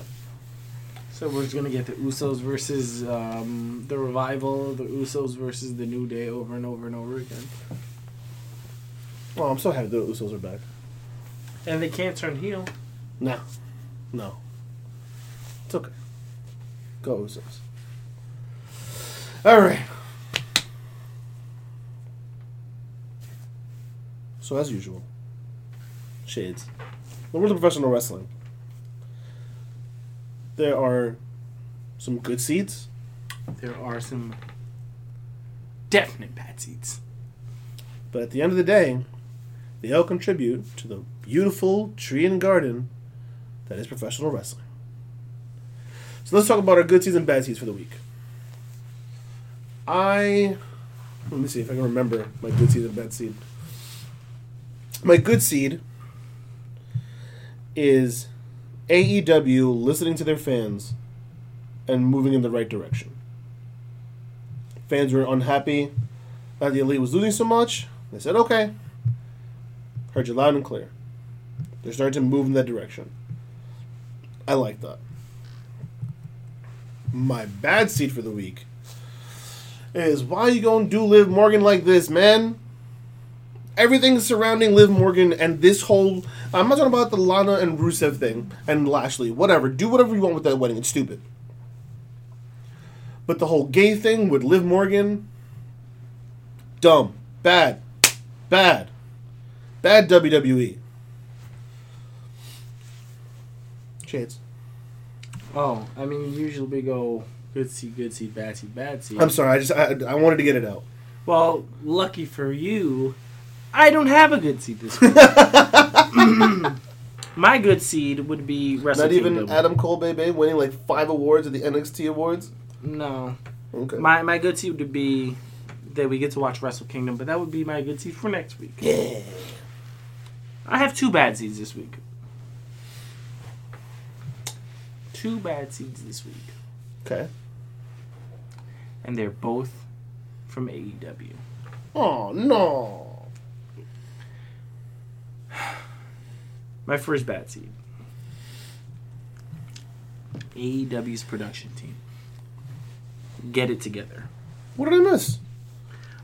So we're just going to get the Usos versus the Revival, the Usos versus the New Day over and over and over again. Well, I'm so happy the Usos are back. And they can't turn heel. No. It's okay. Go Usos. All right. So, as usual, Shades. The world of professional wrestling. There are some good seeds. There are some definite bad seeds. But at the end of the day, they all contribute to the beautiful tree and garden that is professional wrestling. So let's talk about our good seeds and bad seeds for the week. Let me see if I can remember my good seed and bad seed. My good seed is AEW listening to their fans and moving in the right direction. Fans were unhappy that the Elite was losing so much. They said, okay. Heard you loud and clear. They're starting to move in that direction. I like that. My bad seed for the week is, why are you going to do Liv Morgan like this, man? Everything surrounding Liv Morgan and this whole... I'm not talking about the Lana and Rusev thing and Lashley. Whatever. Do whatever you want with that wedding. It's stupid. But the whole gay thing with Liv Morgan... dumb. Bad. Bad. Bad WWE. Shades. Oh, I mean, you usually go... good seed, bad seed, bad seed. I'm sorry, I wanted to get it out. Well, lucky for you, I don't have a good seed this week. My good seed would be Wrestle Kingdom. Not even Adam Cole Bebe winning like 5 awards at the NXT Awards? No. Okay. My good seed would be that we get to watch Wrestle Kingdom, but that would be my good seed for next week. Yeah. I have 2 bad seeds this week. 2 bad seeds this week. Okay. And they're both from AEW. Oh, no. My first bad seed. AEW's production team. Get it together. What did I miss?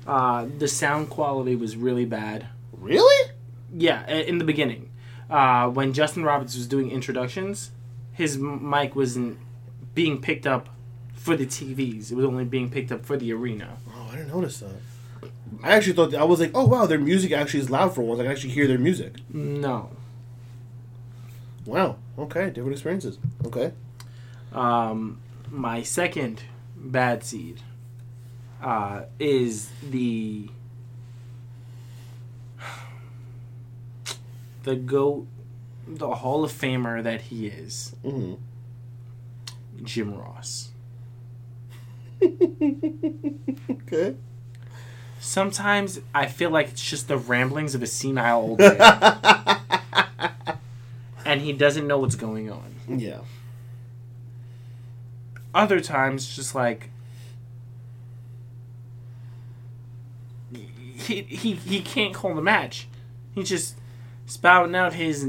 The sound quality was really bad. Really? Yeah, in the beginning. When Justin Roberts was doing introductions, his mic wasn't being picked up for the TVs. It was only being picked up for the arena. Oh, I didn't notice that. I actually thought... I was like, oh, wow, their music actually is loud for once. I can actually hear their music. No. Wow. Okay. Different experiences. Okay. My second bad seed is the GOAT, the Hall of Famer that he is. Mm-hmm. Jim Ross. Okay. Sometimes I feel like it's just the ramblings of a senile old man. And he doesn't know what's going on. Yeah. Other times, just like... He can't call the match. He's just spouting out his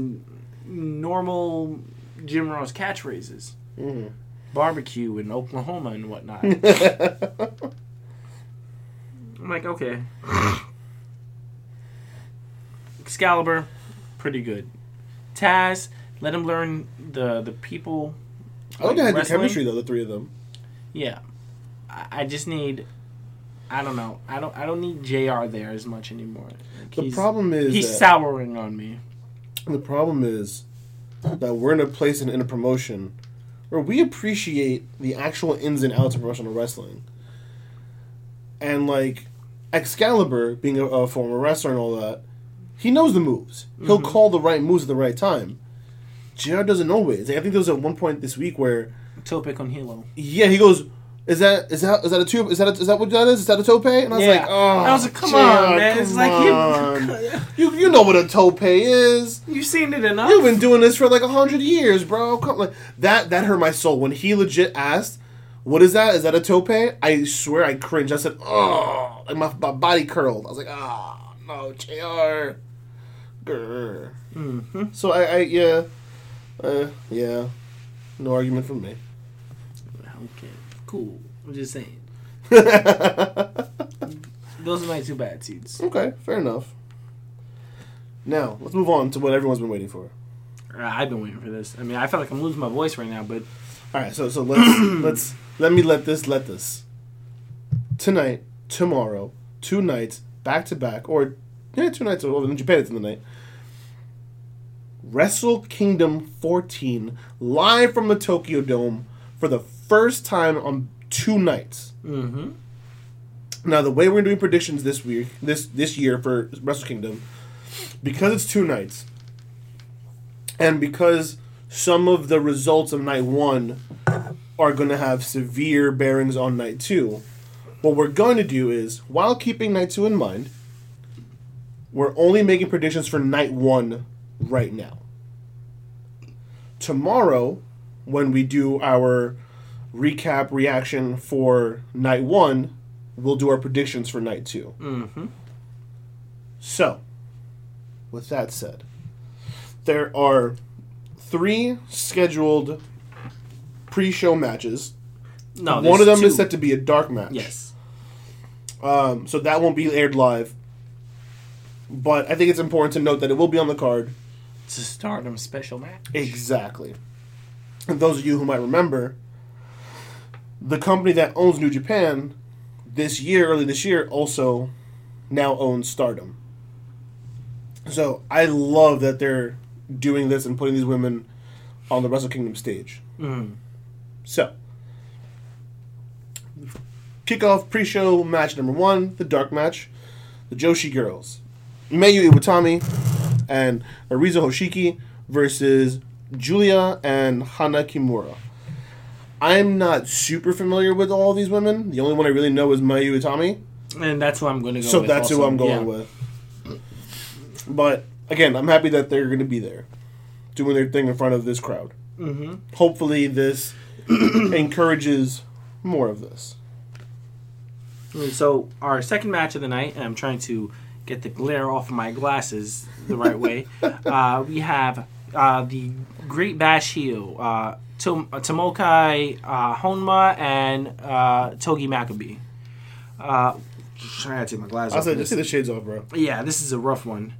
normal Jim Ross catchphrases. Mm-hmm. Barbecue in Oklahoma and whatnot. I'm like, okay. Excalibur, pretty good. Taz, let him learn the people. I like they had the chemistry though, the three of them. Yeah, I just need. I don't know. I don't need JR there as much anymore. Like, the problem is he's souring on me. The problem is that we're in a place in a promotion where we appreciate the actual ins and outs of professional wrestling. And, like, Excalibur, being a former wrestler and all that, he knows the moves. Mm-hmm. He'll call the right moves at the right time. JR doesn't always. Like, I think there was at one point this week where... Tope con Hilo. Yeah, he goes, is that a tube? Is that what that is? Is that a tope? And I was like, oh, I was like, come on, man. It's like, you know what a tope is. You've seen it enough. You've been doing this for like 100 years, bro. Come on. That hurt my soul when he legit asked, "What is that? Is that a tope?" I swear I cringed. I said, "Oh," like my body curled. I was like, "Ah, oh, no, JR." Grr. Mm-hmm. So I no argument from me. Okay. Cool. I'm just saying. Those are my 2 bad seeds. Okay, fair enough. Now, let's move on to what everyone's been waiting for. I've been waiting for this. I mean, I feel like I'm losing my voice right now, but... Alright, so let this. Tonight, tomorrow, 2 nights, back to back, or 2 nights, over in Japan it's in the night. Wrestle Kingdom 14 live from the Tokyo Dome for the first time on two nights. Mm-hmm. Now, the way we're doing predictions this week, this year for Wrestle Kingdom, because it's two nights, and because some of the results of night one are going to have severe bearings on night two, what we're going to do is, while keeping night two in mind, we're only making predictions for night one right now. Tomorrow, when we do our recap reaction for night one, we'll do our predictions for night two. Mm-hmm. So, with that said, there are three scheduled pre-show matches. No, one of them is set to be a dark match. Yes. So that won't be aired live. But I think it's important to note that it will be on the card. It's a Stardom special match. Exactly. And those of you who might remember, the company that owns New Japan early this year, also now owns Stardom. So I love that they're doing this and putting these women on the Wrestle Kingdom stage. Mm. So, kickoff pre-show match number one, the dark match, the Joshi girls, Mayu Iwatani and Ariza Hoshiki versus Julia and Hana Kimura. I'm not super familiar with all these women. The only one I really know is Mayu Iwatani. And that's who I'm going to go with. So that's also who I'm going with. But, again, I'm happy that they're going to be there, doing their thing in front of this crowd. Mm-hmm. Hopefully this encourages more of this. So, our second match of the night, and I'm trying to get the glare off my glasses the right way, we have the Great Bash heel, Tomokai Honma and Togi Maccabee. Trying to take my glasses off. I said, just take the shades off, bro. Yeah, this is a rough one.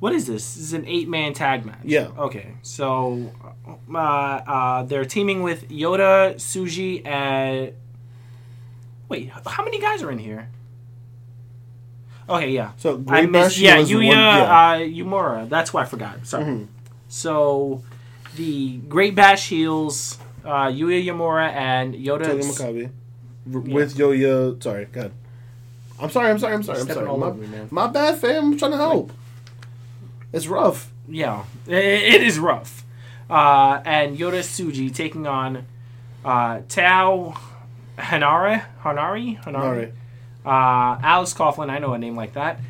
What is this? This is an 8-man tag match. Yeah. Okay. So they're teaming with Yoda, Tsuji, and... Wait, how many guys are in here? Okay, yeah. So Great Bash Heel is Yuya Uemura. That's why I forgot. Sorry. Mm-hmm. So the Great Bash Heels, Yuya Uemura and Yoda... Togi Maccabee. With Yoya... Sorry, God. I'm sorry. My bad, fam. I'm trying to help. It's rough. Yeah, it is rough. And Yoda Tsuji taking on Tao Hanare. Alex Coughlin, I know a name like that.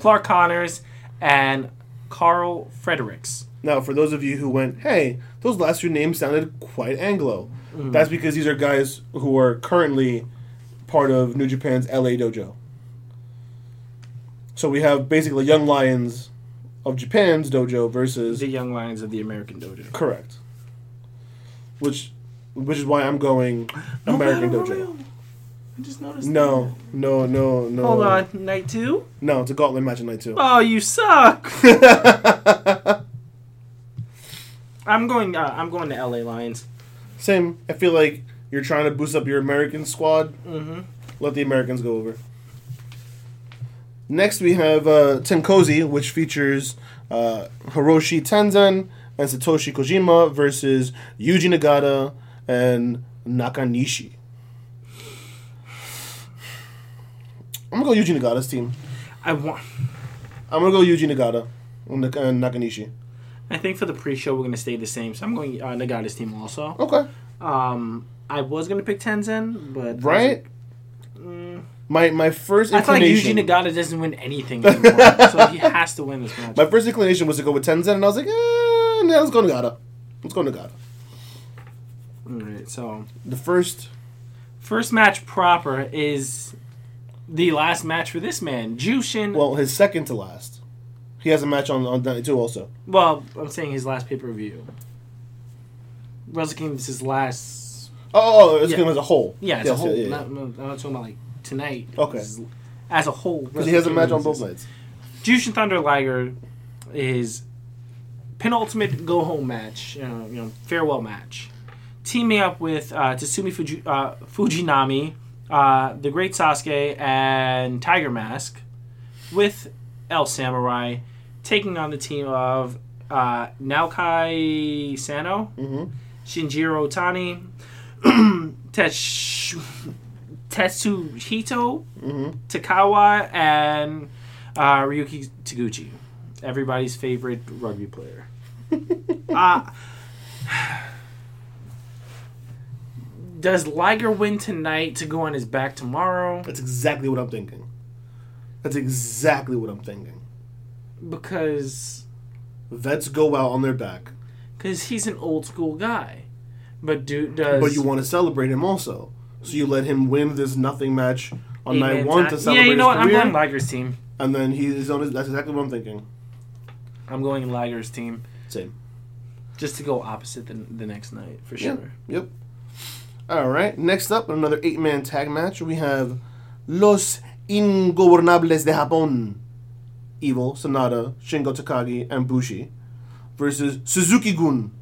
Clark Connors and Carl Fredericks. Now, for those of you who went, hey, those last two names sounded quite Anglo. Mm. That's because these are guys who are currently part of New Japan's LA Dojo. So we have basically Young Lions of Japan's dojo versus the Young Lions of the American dojo. Correct. Which is why I'm going American dojo. I just noticed. No. Hold on, night two? No, it's a gauntlet match in night two. Oh, you suck. I'm going to LA Lions. Same. I feel like you're trying to boost up your American squad. Mm-hmm. Let the Americans go over. Next, we have Tenkozi, which features Hiroshi Tenzan and Satoshi Kojima versus Yuji Nagata and Nakanishi. I'm going to go Yuji Nagata's team. I'm going to go Yuji Nagata and Nakanishi. I think for the pre-show, we're going to stay the same, so I'm going Nagata's team also. Okay. I was going to pick Tenzan, but... Right? My first inclination... I thought like Yuji Nagata doesn't win anything anymore, so he has to win this match. My first inclination was to go with Tenzan, and I was like, let's go Nagata. Alright, so... The first match proper is the last match for this man, Jushin... Well, his second to last. He has a match on 92 also. Well, I'm saying his last pay-per-view. Wrestle Kingdom is his last... Oh, Wrestle Kingdom as a whole. Yeah, it's a whole. Yeah. I'm not talking about, like, tonight. Okay. As a whole. Because he has a match on both nights. Jushin Thunder Liger is penultimate go-home match, farewell match. Teaming up with Tatsumi Fujinami, the Great Sasuke, and Tiger Mask, with El Samurai, taking on the team of Naoki Sano, Shinjiro Tani, Tetsuhito, Takawa, and Ryuki Taguchi. Everybody's favorite rugby player. Does Liger win tonight to go on his back tomorrow? That's exactly what I'm thinking. Because vets go out on their back. Because he's an old school guy. But dude does. But you want to celebrate him also. So you let him win this nothing match on night one to celebrate his career. Yeah, you know what? I'm going Liger's team. And then he's on his... That's exactly what I'm thinking. I'm going Liger's team. Same. Just to go opposite the next night, for sure. Yeah. Yep. All right. Next up, another 8-man tag match. We have Los Ingobernables de Japón, Evil, Sonata, Shingo Takagi, and Bushi versus Suzuki-gun,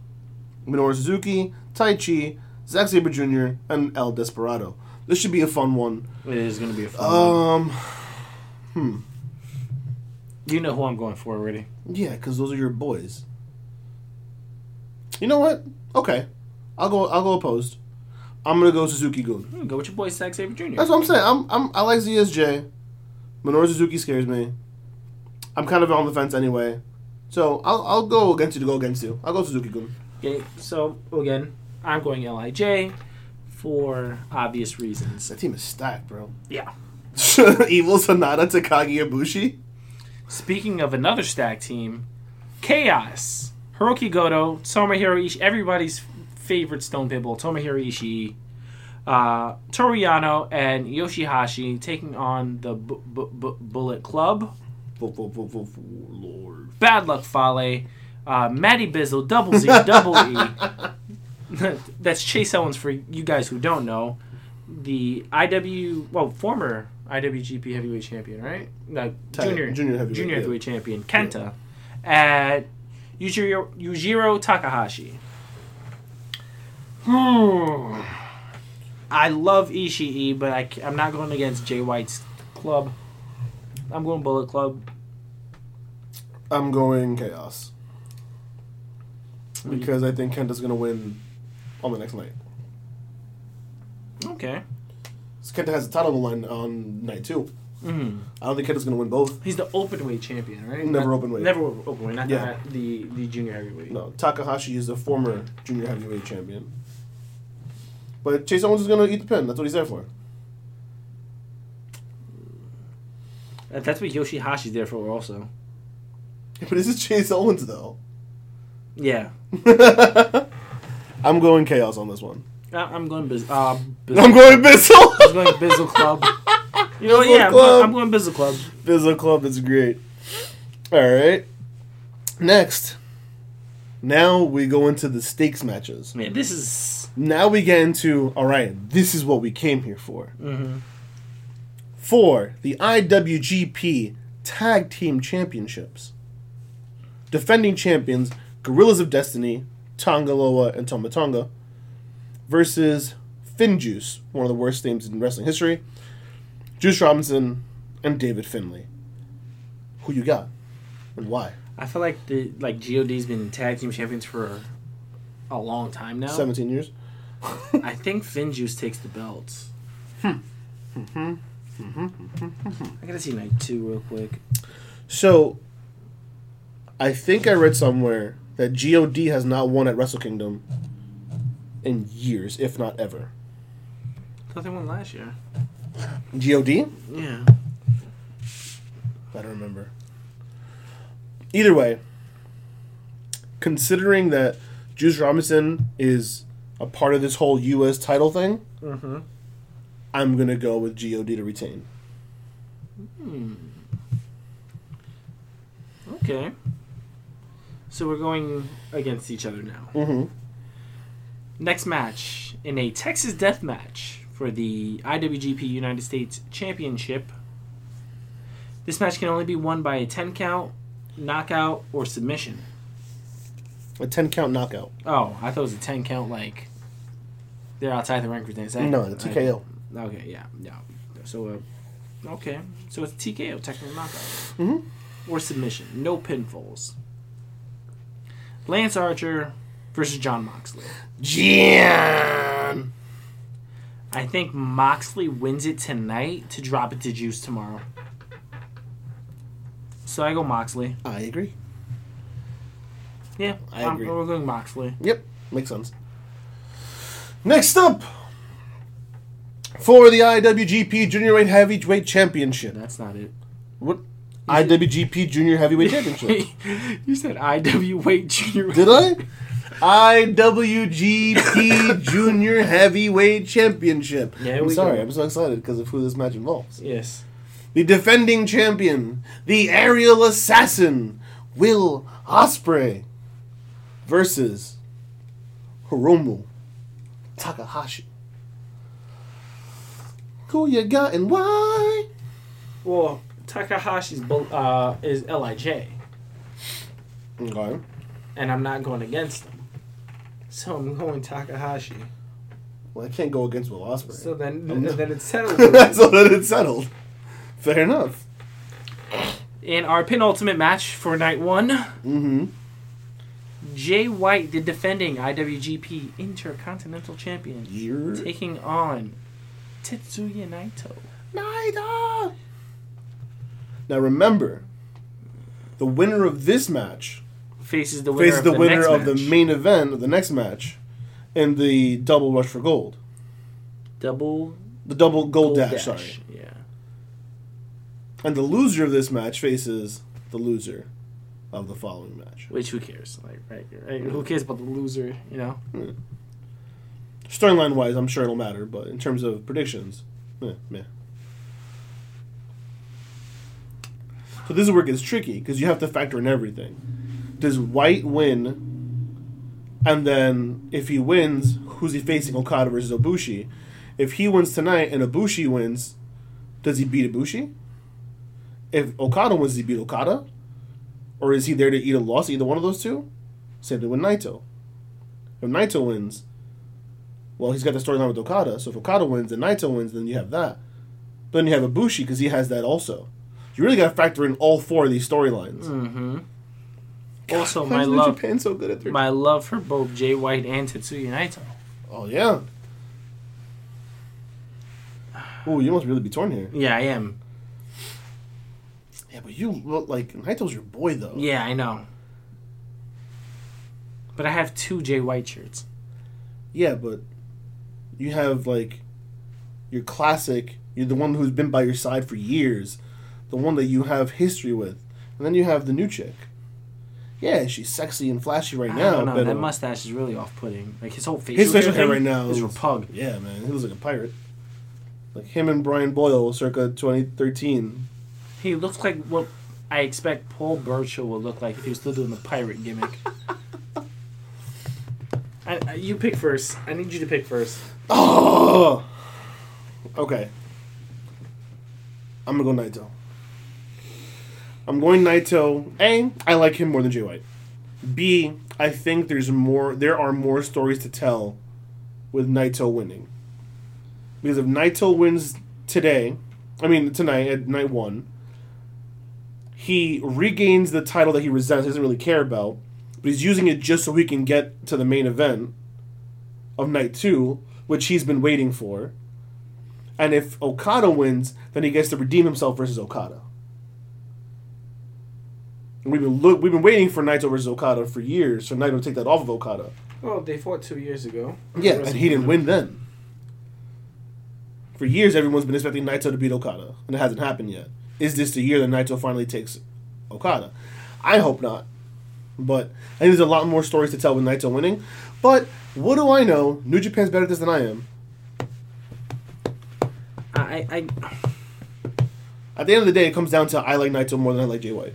Minoru Suzuki, Taichi, Zack Sabre Jr., and El Desperado. This should be a fun one. It is going to be a fun one. You know who I'm going for already. Yeah, because those are your boys. You know what? Okay. I'll go opposed. I'm going to go Suzuki-gun. Go with your boy, Zack Sabre Jr. That's what I'm saying. I like ZSJ. Minoru Suzuki scares me. I'm kind of on the fence anyway. So I'll go against you to go against you. I'll go Suzuki-gun. Okay, so again, I'm going LIJ for obvious reasons. That team is stacked, bro. Yeah. Evil, Sonata, Takagi, Ibushi. Speaking of another stacked team, Chaos, Hirooki Goto, Tomohiro Ishii, everybody's favorite stone pitbull, Tomohiro Ishii, Toriyano, and Yoshihashi taking on the Bullet Club. Lord. Bad Luck Fale, Matty Bizzle, Double Z, Double E. That's Chase Owens for you guys who don't know. The former IWGP heavyweight champion, right? No, junior heavyweight champion, Kenta, at Yujiro Takahashi. I love Ishii, but I'm not going against Jay White's club. I'm going Bullet Club. I'm going Chaos. Because I think Kenta's going to win on the next night. Okay. So Kenta has the title on the line on night two. Mm-hmm. I don't think Kenta's going to win both. He's the open weight champion, right? Never open weight, not the junior heavyweight. No, Takahashi is the former junior heavyweight champion. But Chase Owens is going to eat the pin. That's what he's there for. That's what Yoshihashi's there for also. Yeah, but this is Chase Owens, though. Yeah. I'm going Chaos on this one. I'm going Bizzle. I'm going Bizzle. I'm going Bizzle Club. You know what? Yeah, I'm going Bizzle Club. Bizzle Club is great. All right. Next. Now we go into the stakes matches. Man, this is... Now we get into, all right, this is what we came here for. Mm-hmm. For the IWGP Tag Team Championships, defending champions Guerrillas of Destiny, Tonga Loa, and Tama Tonga versus FinJuice, one of the worst names in wrestling history, Juice Robinson, and David Finlay. Who you got, and why? I feel like GOD's been tag team champions for a long time now. 17 years. I think FinJuice takes the belts. I gotta see night two real quick. So, I think I read somewhere that GOD has not won at Wrestle Kingdom in years, if not ever. I thought they won last year. GOD? Yeah. I don't remember. Either way, considering that Juice Robinson is a part of this whole U.S. title thing, I'm going to go with GOD to retain. Okay. So we're going against each other now. Next match, in a Texas death match for the IWGP United States Championship. This match can only be won by a 10 count, knockout, or submission. A 10 count knockout. Oh, I thought it was a 10 count like they're outside the ring for 10 seconds. No, it's a TKO. Okay, yeah, no. So, okay. So it's TKO, technical knockout. Or submission. No pinfalls. Lance Archer versus Jon Moxley. Gian! I think Moxley wins it tonight to drop it to Juice tomorrow. So I go Moxley. I agree. Yeah, I agree. We're going Moxley. Yep, makes sense. Next up, for the IWGP Junior Heavyweight Championship. That's not it. What? IWGP Junior Heavyweight Championship. You said IWWeight Junior. Did I? IWGP Junior Heavyweight Championship. Yeah, I'm sorry, go. I'm so excited because of who this match involves. Yes. The defending champion, the aerial assassin, Will Ospreay, versus Hiromu Takahashi. Who you got and why? Well, Takahashi's is LIJ. Okay. And I'm not going against him. So I'm going Takahashi. Well, I can't go against Will Ospreay. So then it's settled. So then it's settled. Fair enough. In our penultimate match for night one, Jay White, the defending IWGP Intercontinental Champion, taking on Tetsuya Naito. Naito! Now remember, the winner of this match faces the winner, of the main event of the next match in the double rush for gold. The double gold dash, sorry. Yeah. And the loser of this match faces the loser of the following match. Which, who cares? Like, right? Who cares about the loser, you know? Yeah. Storyline-wise, I'm sure it'll matter, but in terms of predictions, yeah. So this is where it gets tricky, because you have to factor in everything. Does White win, and then if he wins, who's he facing? Okada versus Ibushi. If he wins tonight and Ibushi wins, does he beat Ibushi? If Okada wins, does he beat Okada? Or is he there to eat a loss, either one of those two? Same thing with Naito. If Naito wins, well, he's got the storyline with Okada, so if Okada wins and Naito wins, then you have that. Then you have Ibushi, because he has that also. You really got to factor in all four of these storylines. Mm-hmm. Also, my love, Japan's so good at their... my love for both Jay White and Tetsuya Naito. Oh, yeah. Oh, you must really be torn here. Yeah, I am. Yeah, but you look like... Naito's your boy, though. Yeah, I know. But I have two Jay White shirts. Yeah, but you have, like, your classic... You're the one who's been by your side for years. The one that you have history with. And then you have the new chick. Yeah, she's sexy and flashy right now. I don't know. But that mustache is really off-putting. Like, his whole face... His facial hair right now is repugnant. Yeah, man. He looks like a pirate. Like, him and Brian Boyle circa 2013... He looks like what I expect Paul Burchill would look like if he was still doing the pirate gimmick. You pick first. I need you to pick first. Oh! Okay. I'm going to go Naito. I'm going Naito. A, I like him more than Jay White. B, I think there are more stories to tell with Naito winning. Because if Naito wins tonight at night one, he regains the title that he resents, he doesn't really care about, but he's using it just so he can get to the main event of night two, which he's been waiting for. And if Okada wins, then he gets to redeem himself versus Okada. And we've been waiting for Naito versus Okada for years, so Naito will take that off of Okada. Well, they fought 2 years ago. Yeah, and he didn't win then. For years, everyone's been expecting Naito to beat Okada, and it hasn't happened yet. Is this the year that Naito finally takes Okada? I hope not. But I think there's a lot more stories to tell with Naito winning. But what do I know? New Japan's better at this than I am. At the end of the day, it comes down to I like Naito more than I like Jay White.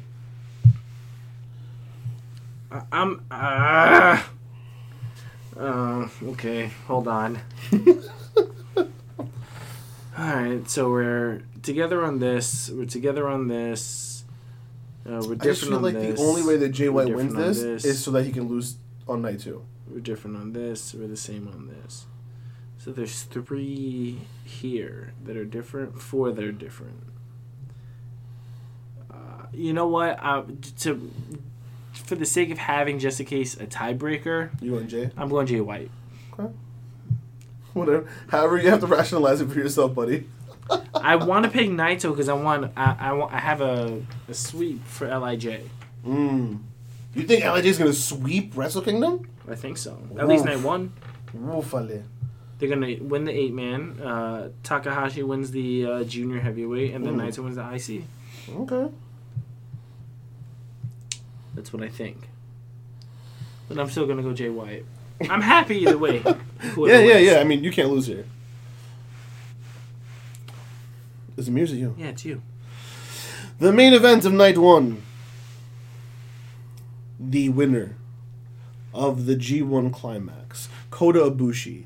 Okay, hold on. All right, so we're together on this. We're together on this. We're different on this. I just feel like the only way that Jay White wins this is so that he can lose on night two. We're different on this. We're the same on this. So there's 3 here that are different. 4 that are different. You know what? for the sake of having, just in case, a tiebreaker. You going Jay? I'm going Jay White. Okay. Whatever. However, you have to rationalize it for yourself, buddy. I want to pick Naito because I have a sweep for LIJ. Mm. You think LIJ is going to sweep Wrestle Kingdom? I think so. At least night one. Woofale. They're going to win the 8-man. Takahashi wins the junior heavyweight, and then Naito wins the IC. Okay. That's what I think. But I'm still going to go Jay White. I'm happy either way. Yeah. I mean, you can't lose here. Is it me or is it you? Yeah, it's you. The main event of night one. The winner of the G1 Climax, Kota Ibushi,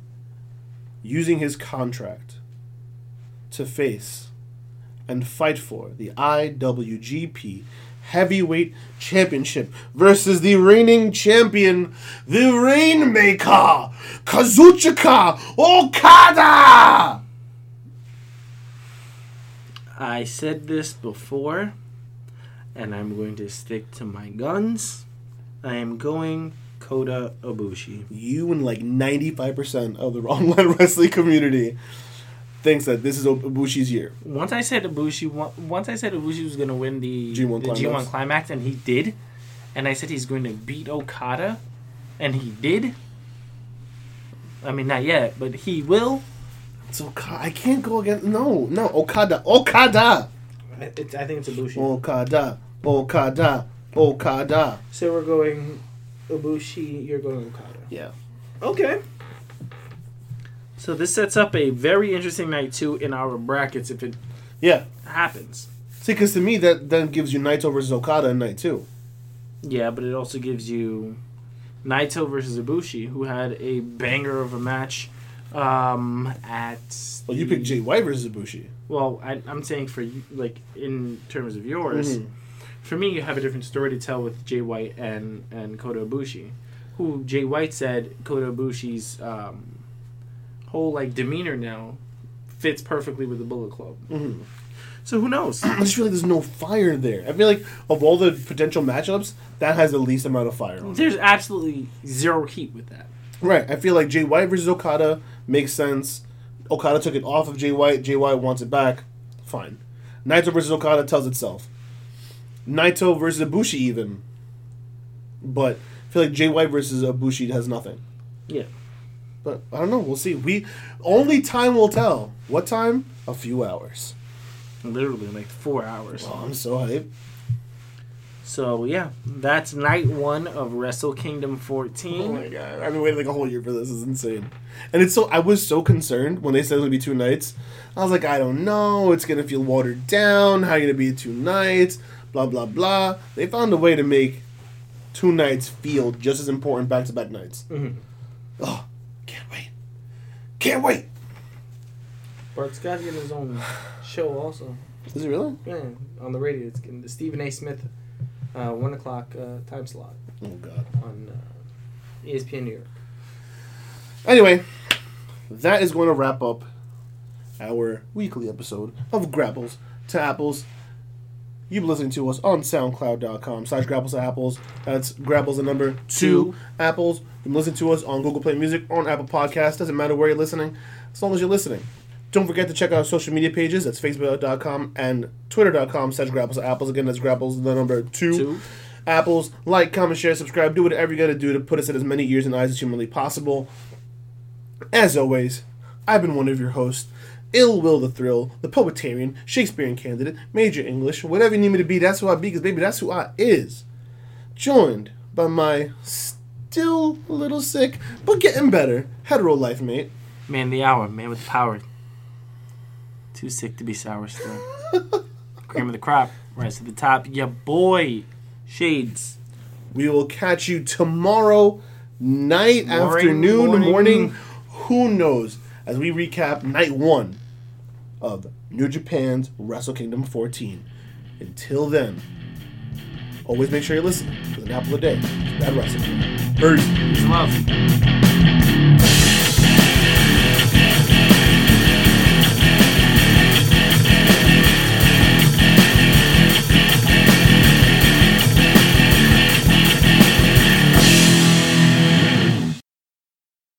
using his contract to face and fight for the IWGP Heavyweight Championship versus the reigning champion, the Rainmaker, Kazuchika Okada! I said this before, and I'm going to stick to my guns. I am going Kota Ibushi. You and like 95% of the online wrestling community thinks that this is Ibushi's year. Once I said Ibushi was going to win the G1 Climax, and he did. And I said he's going to beat Okada, and he did. I mean, not yet, but he will. So I can't go against... No, Okada! I think it's Ibushi. Okada. So we're going Ibushi, you're going Okada. Yeah. Okay. So this sets up a very interesting night two in our brackets if it happens. See, because to me, that then gives you Naito versus Okada in night two. Yeah, but it also gives you Naito versus Ibushi, who had a banger of a match at... Well, you picked Jay White versus Ibushi. Well, I'm saying for you, like, in terms of yours... Mm-hmm. For me, you have a different story to tell with Jay White and Kota Ibushi, who Jay White said Kota Ibushi's whole like demeanor now fits perfectly with the Bullet Club. Mm-hmm. So who knows? I just feel like there's no fire there. I feel like of all the potential matchups, that has the least amount of fire on it. There's absolutely zero heat with that. Right. I feel like Jay White versus Okada makes sense. Okada took it off of Jay White. Jay White wants it back. Fine. Naito versus Okada tells itself. Naito versus Ibushi even. But I feel like Jay White versus Ibushi has nothing. Yeah. But I don't know. We'll see. Only time will tell. What time? A few hours. Literally like 4 hours. Wow, I'm so hyped. So, yeah. That's night one of Wrestle Kingdom 14. Oh, my God. I've been waiting like a whole year for this. It's insane. And it's so... I was so concerned when they said it was going to be two nights. I was like, I don't know. It's going to feel watered down. How are you going to be two nights? Blah, blah, blah. They found a way to make two nights feel just as important back-to-back nights. Mm-hmm. Oh, can't wait. Can't wait! Bart Scott's getting his own show also. Is he really? Yeah, on the radio. It's getting the Stephen A. Smith 1 o'clock time slot. Oh, God. On ESPN New York. Anyway, that is going to wrap up our weekly episode of Grapples to Apples. You've been listening to us on SoundCloud.com/Grapples to Apples. That's Grapples the number 2 Apples. You've been listening to us on Google Play Music, on Apple Podcasts. Doesn't matter where you're listening, as long as you're listening. Don't forget to check out our social media pages. That's Facebook.com and Twitter.com/Grapples to Apples. Again, that's Grapples the number 2 Apples. Like, comment, share, subscribe. Do whatever you got to do to put us in as many ears and eyes as humanly possible. As always, I've been one of your hosts. Ill Will the Thrill, the Poetarian, Shakespearean Candidate, Major English, whatever you need me to be, that's who I be, because baby, that's who I is. Joined by my still a little sick, but getting better, hetero life mate. Man the hour, man with the power. Too sick to be sour still. Cream of the crop, rise to the top. Ya boy, Shades. We will catch you tomorrow night, morning. Who knows? As we recap night one of New Japan's Wrestle Kingdom 14. Until then, always make sure you listen to an apple a day. That wrestling. Peace. Peace and love.